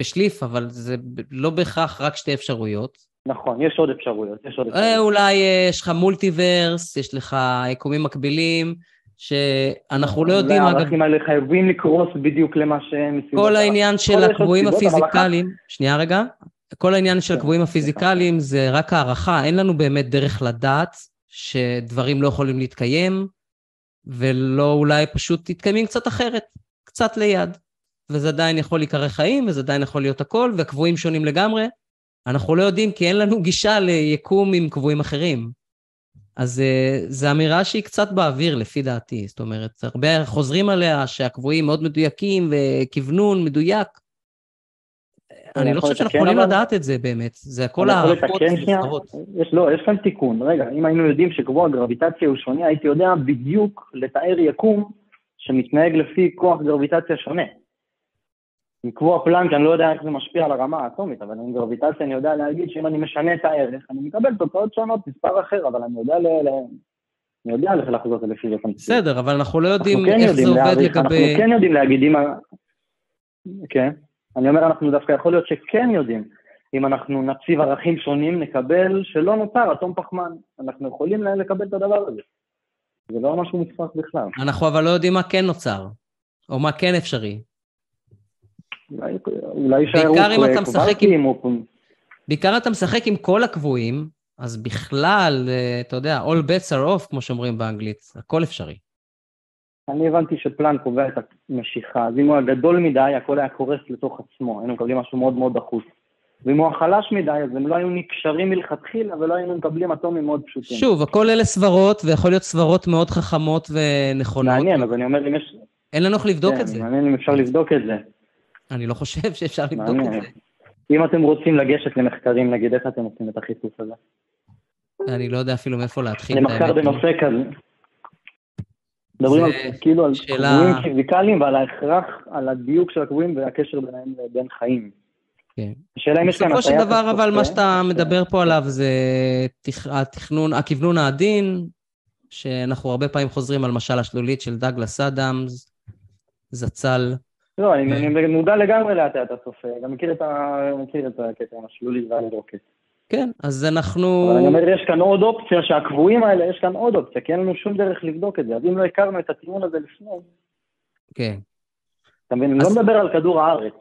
בשליף, אבל זה לא בהכרח רק שתי אפשרויות. נכון, יש עוד אפשרויות, יש עוד אפשרויות. אולי יש לך מולטיברס, יש לך יקומים מקבילים, שאנחנו לא יודעים... הערכים האלה חייבים לקרוס בדיוק למה שמסיבות... כל העניין של הקבועים הפיזיקליים, שנייה רגע, כל העניין של הקבועים הפיזיקליים זה רק הערכה, אין לנו באמת דרך לדעת שדברים לא יכולים להתקיים, ולא אולי פשוט תתקיימים קצת אחרת, קצת ליד, וזה עדיין יכול להיקרא חיים, וזה עדיין יכול להיות הכל, והקבועים שונים לגמרי, אנחנו לא יודעים, כי אין לנו גישה ליקום עם קבועים אחרים. אז זו אמירה שהיא קצת באוויר, לפי דעתי. זאת אומרת, הרבה חוזרים עליה שהקבועים מאוד מדויקים, וכוונון מדויק. אני לא חושב שאנחנו יכולים לדעת את זה באמת. זה הכל הערכות וסתרות. לא, יש כאן תיקון. רגע, אם היינו יודעים שקבוע גרביטציה הוא שונה, הייתי יודע בדיוק לתאר יקום שמתנהג לפי כוח גרביטציה שונה. מקבוע פלנק, אני לא יודע איך זה משפיע על הרמה האטומית, אבל עם גרביטציה אני יודע להגיד שאם אני משנה את הערך, אני מקבל תוצאות שונות, מספר אחר, אבל אני יודע ל... אני יודע לך לחזות לפי זה. בסדר, אבל אנחנו לא יודעים איך זה עובד לגבי... אנחנו כן יודעים להגיד אם... כן. אני אומר, אנחנו דווקא יכול להיות שכן יודעים. אם אנחנו נציב ערכים שונים, נקבל שלא נותר אטום פחמן. אנחנו יכולים לקבל את הדבר הזה. זה לא משהו מצפק בכלל. אנחנו אבל לא יודעים מה כן נוצר, או מה כן אפשרי. בעיקר אתה משחק עם כל הקבועים, אז בכלל, אתה יודע, all bets are off, כמו שאומרים באנגלית, הכל אפשרי. אני הבנתי שפלנק קובע את המשיכה, אז אם הוא הגדול מדי, הכל היה קורס לתוך עצמו, היינו מקבלים משהו מאוד מאוד דחוס. ואם הוא החלש מדי, אז הם לא היו נקשרים מלכתחילה, ולא היינו מקבלים אטומים מאוד פשוטים. שוב, הכל אלה סברות, ויכול להיות סברות מאוד חכמות ונכונות. מעניין, אז אני אומר, אם יש... אין לנו איך לבדוק את זה. מעניין אם אפשר לבדוק את זה. אני לא חושב שאפשר לבדוק את זה. אם אתם רוצים לגשת למחקרים, נגיד איך אתם עושים את החיפוש הזה? אני לא יודע אפילו מאיפה להתחיל. למחקר בנושא כזה. מדברים על כאילו על קבועים פיזיקליים ועל ההכרח, על הדיוק של הקבועים והקשר ביניהם לבין חיים. כן. בסופו של דבר, אבל מה שאתה מדבר פה עליו זה התכנון, הכוונון העדין, שאנחנו הרבה פעמים חוזרים על משל השלולית של דאגלס אדאמס, זצ"ל. לא, אני מודע לגמרי להטיית הצופה, גם מכיר את הקטע השלולית והרוקט. כן, אז אנחנו... אבל אני אומר, יש כאן עוד אופציה, שהקבועים האלה, יש כאן עוד אופציה, כי אין לנו שום דרך לבדוק את זה, אז אם לא הכרנו את הטיעון הזה לפני... כן. אתה מבין, אני לא מדבר על כדור הארץ,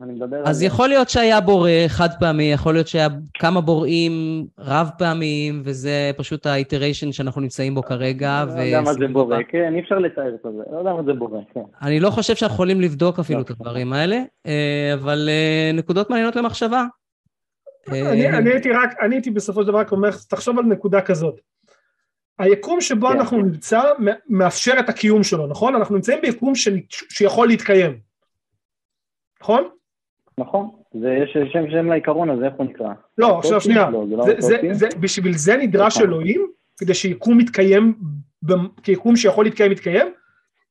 אני מדבר על... אז יכול להיות שהיה בורא חד פעמי, יכול להיות שהיה כמה בוראים רב פעמיים, וזה פשוט האיטריישן שאנחנו נמצאים בו כרגע. לא יודע מה זה בורא, כן, אי אפשר לתאר את זה, לא יודע מה זה בורא, כן. אני לא חושב שאנחנו יכולים לבדוק אפילו את הדברים האלה, אבל נקודות מעניינות למחשבה. אני הייתי בסופו של דבר אומר, תחשוב על נקודה כזאת. היקום שבו אנחנו נמצא מאפשר את הקיום שלו, נכון? אנחנו נמצאים ביקום שיכול להתקיים. נכון? נכון. יש שם שם לעיקרון הזה, איך הוא נקרא? לא, עכשיו שנייה. בשביל זה נדרש אלוהים, כדי שיקום מתקיים, כיקום שיכול להתקיים, מתקיים.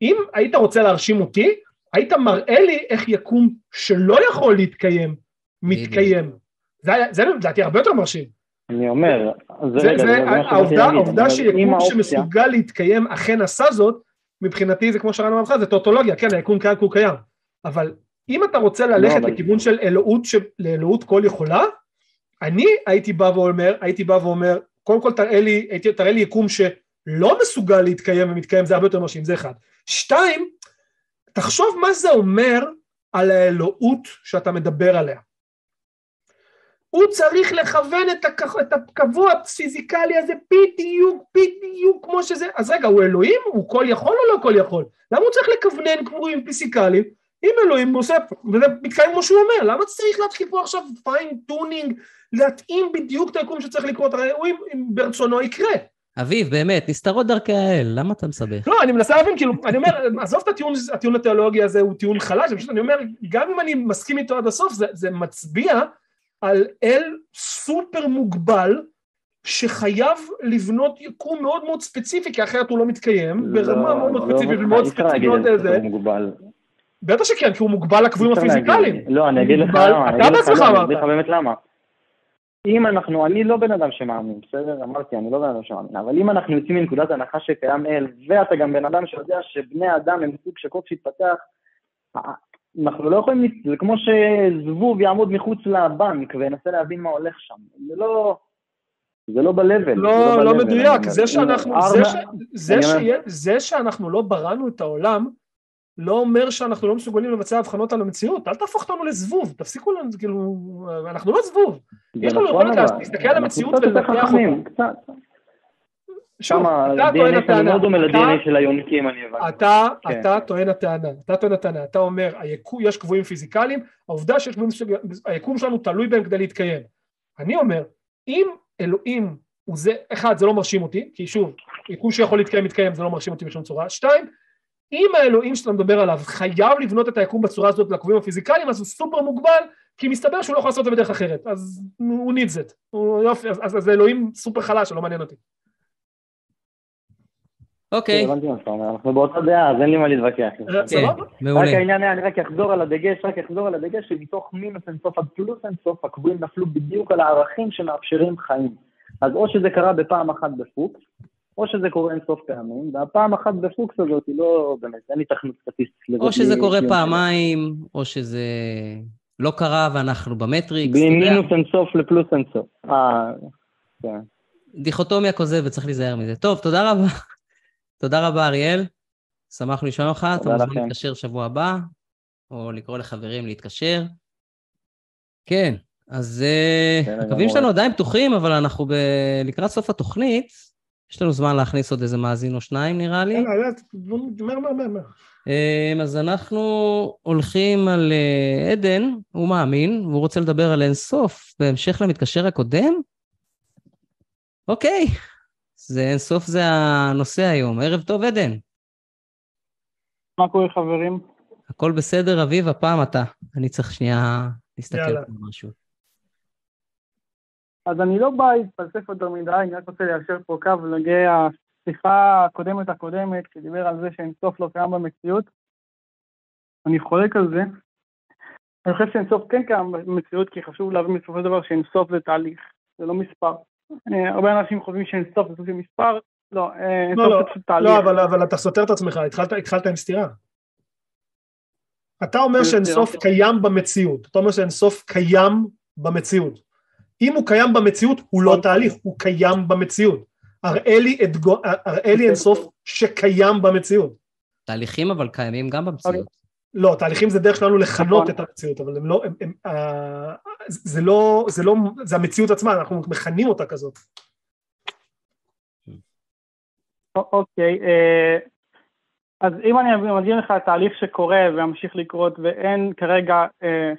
אם היית רוצה להרשים אותי, היית מראה לי איך יקום שלא יכול להתקיים, מתקיים. זה לדעתי הרבה יותר מרשים. אני אומר, העובדה שיקום שמסוגל להתקיים אכן עשה זאת, מבחינתי זה כמו שראינו ממך, זה טוטולוגיה, כן, היקום קיים כי הוא קיים, אבל אם אתה רוצה ללכת לכיוון של אלוהות כל יכולה, אני הייתי בא ואומר, הייתי בא ואומר, קודם כל תראה לי, תראה לי יקום שלא מסוגל להתקיים ומתקיים, זה הרבה יותר מרשים, זה אחד. שתיים, תחשוב מה זה אומר על האלוהות שאתה מדבר עליה. הוא צריך לכוון את הקבוע הפיזיקלי הזה, בדיוק, בדיוק, כמו שזה, אז רגע, הוא אלוהים? הוא כל יכול או לא כל יכול? למה הוא צריך לכוונן קבועים פיזיקליים? אם אלוהים הוא עושה, וזה מתקיים כמו שהוא אומר, למה צריך להתחיל פה עכשיו פיין טונינג, להתאים בדיוק את היקום שצריך לקרות? הרי הוא ברצונו יקרה. אביב, באמת, נסתרות דרכי האל, למה אתה מסבך? לא, אני מנסה להבין, כאילו, אני אומר, עזוב את הטיעון, הטיעון התיאולוגי הזה הוא טיעון חלש, פשוט אני אומר, גם אם אני מסכים איתו עד הסוף, זה, זה מצביע על אל סופר מוגבל, שחייב לבנות יקום מאוד מאוד ספציפי, כי אחרת הוא לא מתקיים, לא, ברמה מאוד מאוד ספציפית, מאוד ספציפיות על זה. בטח שכן, כי הוא מוגבל לקבועים הפיזיקליים. לא, אני אגיד לך למה, אני אגיד לך באמת למה. אם אנחנו, אני לא בן אדם שמאמין, בסדר? אמרתי, אני לא בן אדם שמאמין, אבל אם אנחנו יוצאים מנקודת הנחה שקיים אל, ואתה גם בן אדם שיודע שבני אדם הם סוג שקוף שהתפתח, אנחנו לא יכולים, זה כמו שזבוב יעמוד מחוץ לבנק וינסה להבין מה הולך שם. זה לא, זה לא בלבל. לא, לא מדויק. זה שאנחנו לא בראנו את העולם, לא אומר שאנחנו לא מסוגלים לבצע הבחנות על המציאות, אל תהפוך אותנו לזבוב, תפסיקו לנו, כאילו, אנחנו לא זבוב, יש לנו יכולת להסתכל על המציאות ולנתח אותה. שוב, אתה טוען הטענה, אתה טוען הטענה, אתה טוען הטענה, אתה אומר, יש קבועים פיזיקליים, העובדה שיש קבועים, היקום שלנו תלוי בהם כדי להתקיים. אני אומר, אם אלוהים, אחד, זה לא מרשים אותי, כי שוב, יקום שיכול להתקיים, מתקיים, זה לא מרשים אותי בשום צורה, שתיים, אם האלוהים שאתה מדבר עליו חייב לבנות את היקום בצורה הזאת לקווים הפיזיקליים, אז הוא סופר מוגבל, כי מסתבר שהוא לא יכול לעשות את זה בדרך אחרת, אז הוא נידזת, אז אלוהים סופר חלש, לא מעניין אותי. אוקיי. אנחנו באותה דעה, אז אין לי מה להתווכח. רק העניין היה, אני רק אחזור על הדגש, רק אחזור על הדגש, שמתוך מינוס אין סוף עד פלוס אין סוף, הקבועים נפלו בדיוק על הערכים שמאפשרים חיים. אז או שזה קרה בפעם אחת בפוקס, או שזה קורה אין סוף פעמים, והפעם אחת בפוקס הזאת היא לא, באמת, אין לי תכנות סטטיסטית. או שזה קורה פעמיים, או שזה לא קרה ואנחנו במטריקס. במינוס אין סוף לפלוס אין סוף. דיכוטומיה כוזבת, צריך להיזהר מזה. טוב, תודה רבה. תודה רבה, אריאל. שמחנו לשמוע אותך, אתה מוזמן להתקשר שבוע הבא, או לקרוא לחברים להתקשר. כן, אז הקווים שלנו עדיין פתוחים, אבל אנחנו לקראת סוף התוכנית, יש לנו זמן להכניס עוד איזה מאזין או שניים, נראה לי. מר, מר, מר, מר. אז אנחנו הולכים על עדן, הוא מאמין, והוא רוצה לדבר על אינסוף, בהמשך למתקשר הקודם? אוקיי, זה אינסוף זה הנושא היום. ערב טוב, עדן. מה קורה, חברים? הכל בסדר, אביב, הפעם אתה. אני צריך שנייה להסתכל על משהו. אז אני לא בא להתפלסף יותר מדי, אני רק רוצה ליישר פה קו לגבי השיחה הקודמת הקודמת, שדיבר על זה שאין סוף לא קיים במציאות. אני חולק על זה. אני חושב שאין סוף כן קיים במציאות, כי חשוב להבין בסופו של דבר שאין סוף זה תהליך, זה לא מספר. הרבה אנשים חושבים שאין סוף זה סוף של מספר, לא, אין סוף זה פשוט תהליך. לא, אבל אתה סותר את עצמך, התחלת עם סתירה. אתה אומר שאין סוף קיים במציאות, אתה אומר שאין סוף קיים במציאות. אם הוא קיים במציאות, הוא לא תהליך, הוא קיים במציאות. הראה לי, את, הראה לי אינסוף שקיים במציאות. תהליכים אבל קיימים גם במציאות. לא, תהליכים זה דרך שלנו לכנות את המציאות, אבל הם לא, הם, הם, אה, זה לא, זה לא, זה המציאות עצמה, אנחנו מכנים אותה כזאת. אוקיי, אז אם אני מבין לך, התהליך שקורה וממשיך לקרות ואין כרגע אה,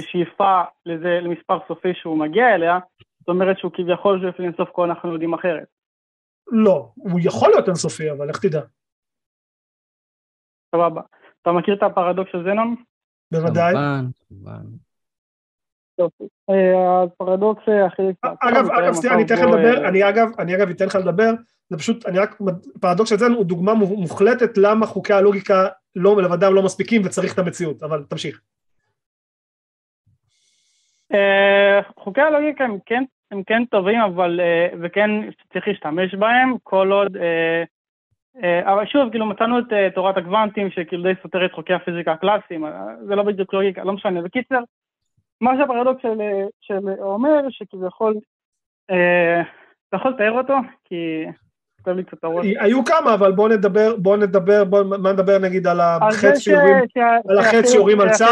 שאיפה לזה, למספר סופי שהוא מגיע אליה, זאת אומרת שהוא כביכול שואף לאינסוף כל אנחנו יודעים אחרת. לא, הוא יכול להיות אינסופי, אבל איך תדע? סבבה. אתה מכיר את הפרדוקס של זנון? בוודאי. טוב, הפרדוקס הכי... אגב, אגב, סתירה, אני אתן לך לדבר, אני אגב, אני אגב אתן לך לדבר, זה פשוט, אני רק, פרדוקס של זנון הוא דוגמה מוחלטת למה חוקי הלוגיקה לבדם לא מספיקים וצריך את המציאות, אבל תמשיך. חוקי הלוגיקה הם כן, הם כן טובים, אבל, וכן צריך להשתמש בהם, כל עוד, אבל שוב, כאילו, מצאנו את תורת הקוונטים, שכאילו די סותרת חוקי הפיזיקה הקלאסיים, זה לא בדיוק לוגיקה, לא משנה, בקיצר, מה שהפרדוקס של, של אומר, שכאילו יכול, אתה יכול לתאר אותו, כי כתב לי קצת הראש. היו כמה, אבל בואו נדבר, בואו נדבר, בואו נדבר נגיד על החץ שיורים על צו,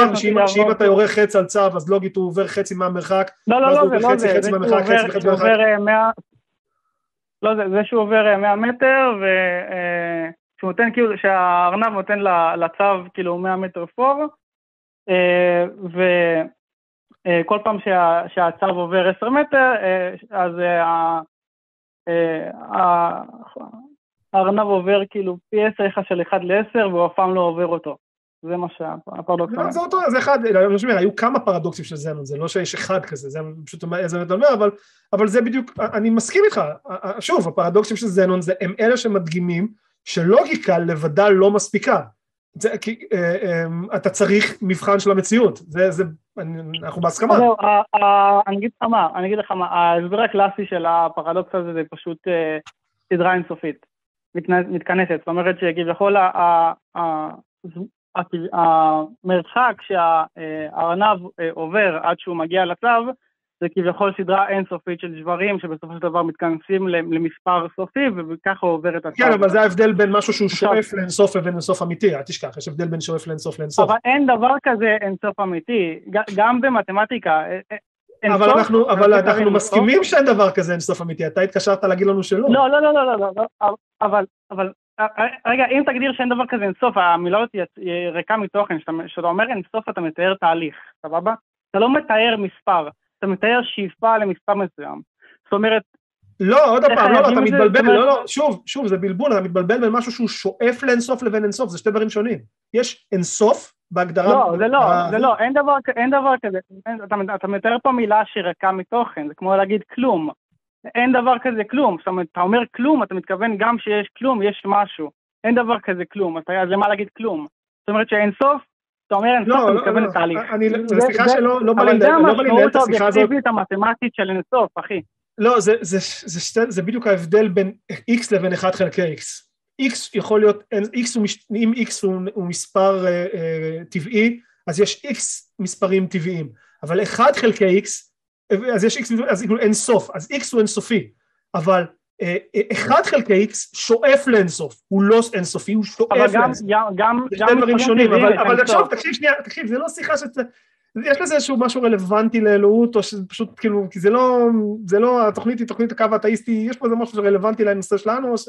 שאם אתה יורה חץ על צו, אז לוגית הוא עובר חצי מהמרחק, לא, לא, לא, זה לא זה, זה שהוא עובר מאה מטר, שהוא נותן כאילו, שהארנב נותן לצו כאילו מאה מטר פור, ו... כל פעם שהצו עובר עשר מטר, אז הארנב עובר כאילו פי עשר יחס של אחד לעשר, והוא אף פעם לא עובר אותו. זה מה שהפרדוקס אומר. זה אותו, זה אחד, היו כמה פרדוקסים של זמן, זה לא שיש אחד כזה, זה פשוט איזה מדבר, אבל זה בדיוק, אני מסכים איתך, שוב, הפרדוקסים של זמן, הם אלה שמדגימים, שלוגיקה לבדה לא מספיקה, אתה צריך מבחן של המציאות, אנחנו בהסכמה. אני אגיד לך מה, ההסבר הקלאסי של הפרדוקס הזה, זה פשוט סדרה אינסופית, מתכנסת, זאת אומרת שכביכול, המרחק שהארנב עובר עד שהוא מגיע לצב, זה כביכול סדרה אינסופית של שברים, שבסופו של דבר מתכנסים למספר סופי, וככה עובר את הצד. כן, אבל זה ההבדל בין משהו שהוא שואף לאינסוף לבין אינסוף אמיתי, אל תשכח, יש הבדל בין שואף לאינסוף לאינסוף. אבל אין דבר כזה אינסוף אמיתי, גם במתמטיקה. אבל אנחנו מסכימים שאין דבר כזה אינסוף אמיתי, אתה התקשרת להגיד לנו שלא. לא, לא, לא, לא, לא, אבל... רגע, אם תגדיר שאין דבר כזה אינסוף, המילה הזאת היא ריקה מתוכן, שאתה אומר אינסוף אתה מתאר תהליך, סבבה? אתה לא מתאר מספר, אתה מתאר שאיפה למספר מסוים. זאת אומרת... לא, עוד הפעם, לא, אתה מתבלבל, לא, לא, שוב, שוב, זה בלבול, אתה מתבלבל בין משהו שהוא שואף לאינסוף לבין אינסוף, זה שתי דברים שונים. יש אינסוף בהגדרה... לא, זה לא, זה לא, אין דבר כזה, אתה מתאר פה מילה שהיא ריקה מתוכן, זה כמו להגיד כלום. אין דבר כזה כלום, זאת אומרת, אתה אומר כלום, אתה מתכוון גם שיש כלום, יש משהו, אין דבר כזה כלום, אז למה להגיד כלום? זאת אומרת שאין סוף, אתה אומר אין סוף, אתה מתכוון לתהליך. סליחה שלא בא לי לנהל את השיחה הזאת. אבל זה המשמעות האובייקטיבית המתמטית של אין סוף, אחי. לא, זה בדיוק ההבדל בין x לבין אחד חלקי x. x יכול להיות, אם x הוא מספר טבעי, אז יש x מספרים טבעיים, אבל אחד חלקי x, אז יש x, אז אין סוף, אז x הוא אינסופי, אבל אחד חלקי x שואף לאינסוף, הוא לא אינסופי, הוא שואף לאינסוף, זה שתי דברים שונים, אבל עכשיו, תקשיב שנייה, תקשיב, זה לא שיחה שאתה, יש לזה איזשהו משהו רלוונטי לאלוהות, או שפשוט כאילו, כי זה לא, זה לא, התוכנית היא תוכנית הקו האתאיסטי, יש פה איזה משהו שרלוונטי לנושא שלנו, או ש...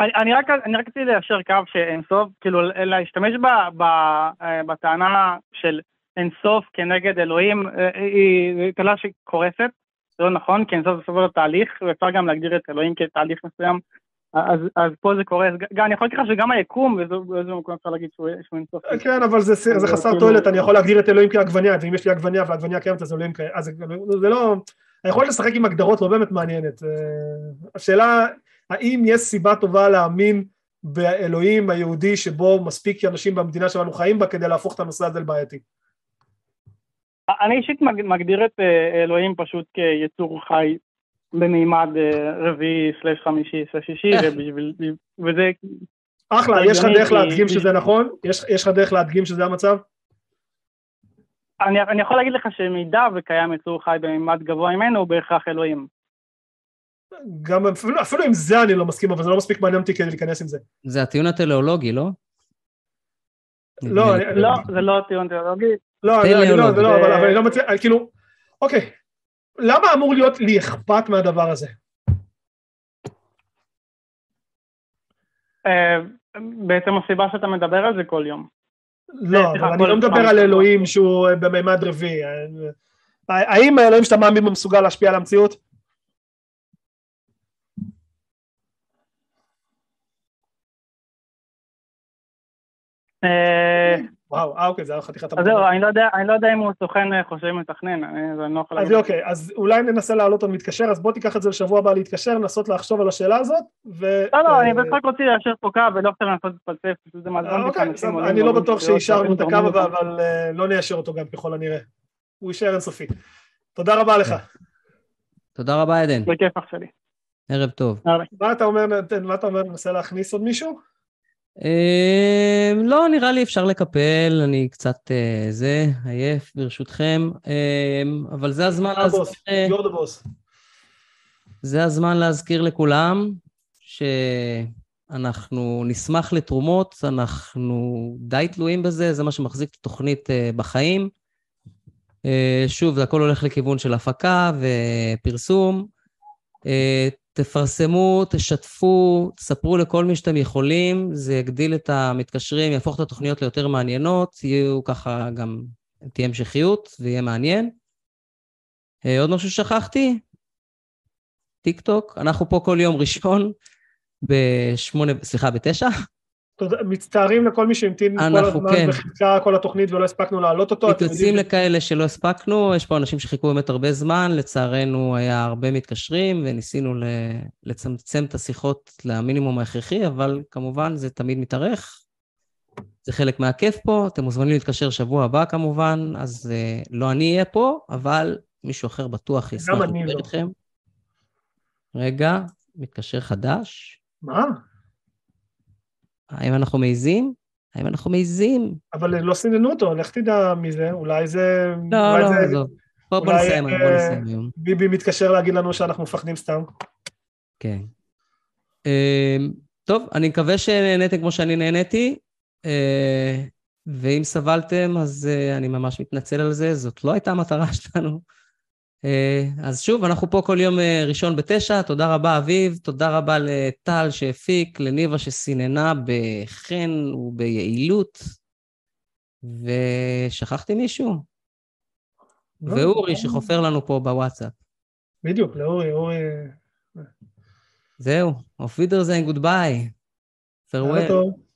אני רק, אני רק רציתי לאשר קו שאינסוף, כאילו, להשתמש בטענה של אינסוף כנגד אלוהים, היא תלה שקורסת, זה לא נכון, כי אינסוף זה סובר לתהליך, ואפשר גם להגדיר את אלוהים כתהליך מסוים, אז, אז פה זה קורס, גם אני יכול להגיד לך שגם היקום, וזה מקום אפשר להגיד שהוא אינסוף. כן, אבל זה, זה, זה חסר תועלת, אני יכול להגדיר את אלוהים כעגבניה, ואם יש לי עגבניה, והעגבניה קיימת, אז אלוהים קיימת, אז זה לא, היכולת לשחק עם הגדרות לא באמת מעניינת. השאלה, האם יש סיבה טובה להאמין באלוהים היהודי, שבו מספיק אנשים במדינה שאנחנו חיים בה, כדי להפוך את הנושא הזה לבעייתי? אני אישית מגדיר את אלוהים פשוט כיצור חי במימד רביעי, סלש חמישי, סלש שישי, וזה... אחלה, יש לך דרך להדגים שזה נכון? יש לך דרך להדגים שזה המצב? אני יכול להגיד לך שמידע וקיים יצור חי במימד גבוה ממנו, הוא בהכרח אלוהים. גם אפילו עם זה אני לא מסכים, אבל זה לא מספיק מעניין אותי כדי להיכנס עם זה. זה הטיעון התיאולוגי, לא? לא, זה לא הטיעון התיאולוגי. לא, לא, אבל אני לא מצליח, כאילו, אוקיי, למה אמור להיות לי אכפת מהדבר הזה? בעצם הסיבה שאתה מדבר על זה כל יום. לא, אני לא מדבר על אלוהים שהוא במימד רביעי. האם האלוהים שאתה מאמין במסוגל להשפיע על המציאות? אה... וואו, אוקיי, זה היה חתיכת... אז זהו, אני לא יודע אם הוא סוכן חושב מתכנן, אז אני לא יכול להגיד. אז אוקיי, אז אולי ננסה להעלות עוד מתקשר, אז בוא תיקח את זה לשבוע הבא להתקשר, לנסות לחשוב על השאלה הזאת, ו... לא, לא, אני בסך רוצים לאשר פה קו, ולא חושב לנסות להתפלצף, זה מזמן... אוקיי, אני לא בטוח שאישרנו את הקו, אבל לא נאשר אותו גם ככל הנראה. הוא יישאר אינסופי. תודה רבה לך. תודה רבה, עדן. בכיפך שלי. ערב טוב. מה אתה אומר, מה אתה אומר, ננסה להכניס עוד מישהו? לא, נראה לי אפשר לקפל, אני קצת זה, עייף ברשותכם, אבל זה הזמן להזכיר, זה הזמן להזכיר לכולם שאנחנו נשמח לתרומות, אנחנו די תלויים בזה, זה מה שמחזיק את התוכנית בחיים. שוב, זה הכל הולך לכיוון של הפקה ופרסום, תפרסמו, תשתפו, תספרו לכל מי שאתם יכולים, זה יגדיל את המתקשרים, יהפוך את התוכניות ליותר מעניינות, יהיו ככה גם, תהיה המשכיות, ויהיה מעניין. עוד משהו ששכחתי? טיק טוק, אנחנו פה כל יום ראשון, בשמונה, סליחה, בתשע. מצטערים לכל מי שהמתין כל הזמן כן. בחלקה, כל התוכנית, ולא הספקנו להעלות אותו. מתלוצים לכאלה שלא הספקנו, יש פה אנשים שחיכו באמת הרבה זמן, לצערנו היה הרבה מתקשרים, וניסינו לצמצם את השיחות למינימום ההכרחי, אבל כמובן זה תמיד מתארך, זה חלק מהכיף פה, אתם מוזמנים להתקשר שבוע הבא כמובן, אז לא אני אהיה פה, אבל מישהו אחר בטוח ישמח לדבר איתכם. רגע, מתקשר חדש. מה? האם אנחנו מעיזים? האם אנחנו מעיזים? אבל לא סיננו אותו, לך תדע מזה, אולי זה... לא, לא, לא, בוא נסיים, בוא נסיים היום. ביבי מתקשר להגיד לנו שאנחנו מפחדים סתם. כן. טוב, אני מקווה שנהניתם כמו שאני נהניתי, ואם סבלתם, אז אני ממש מתנצל על זה, זאת לא הייתה המטרה שלנו. אז שוב, אנחנו פה כל יום ראשון בתשע, תודה רבה אביב, תודה רבה לטל שהפיק, לניבה שסיננה בחן וביעילות, ושכחתי מישהו, ואורי שחופר לנו פה בוואטסאפ. בדיוק, לאורי, אורי. זהו, אוף וידרזיין, גוד ביי. פרוול.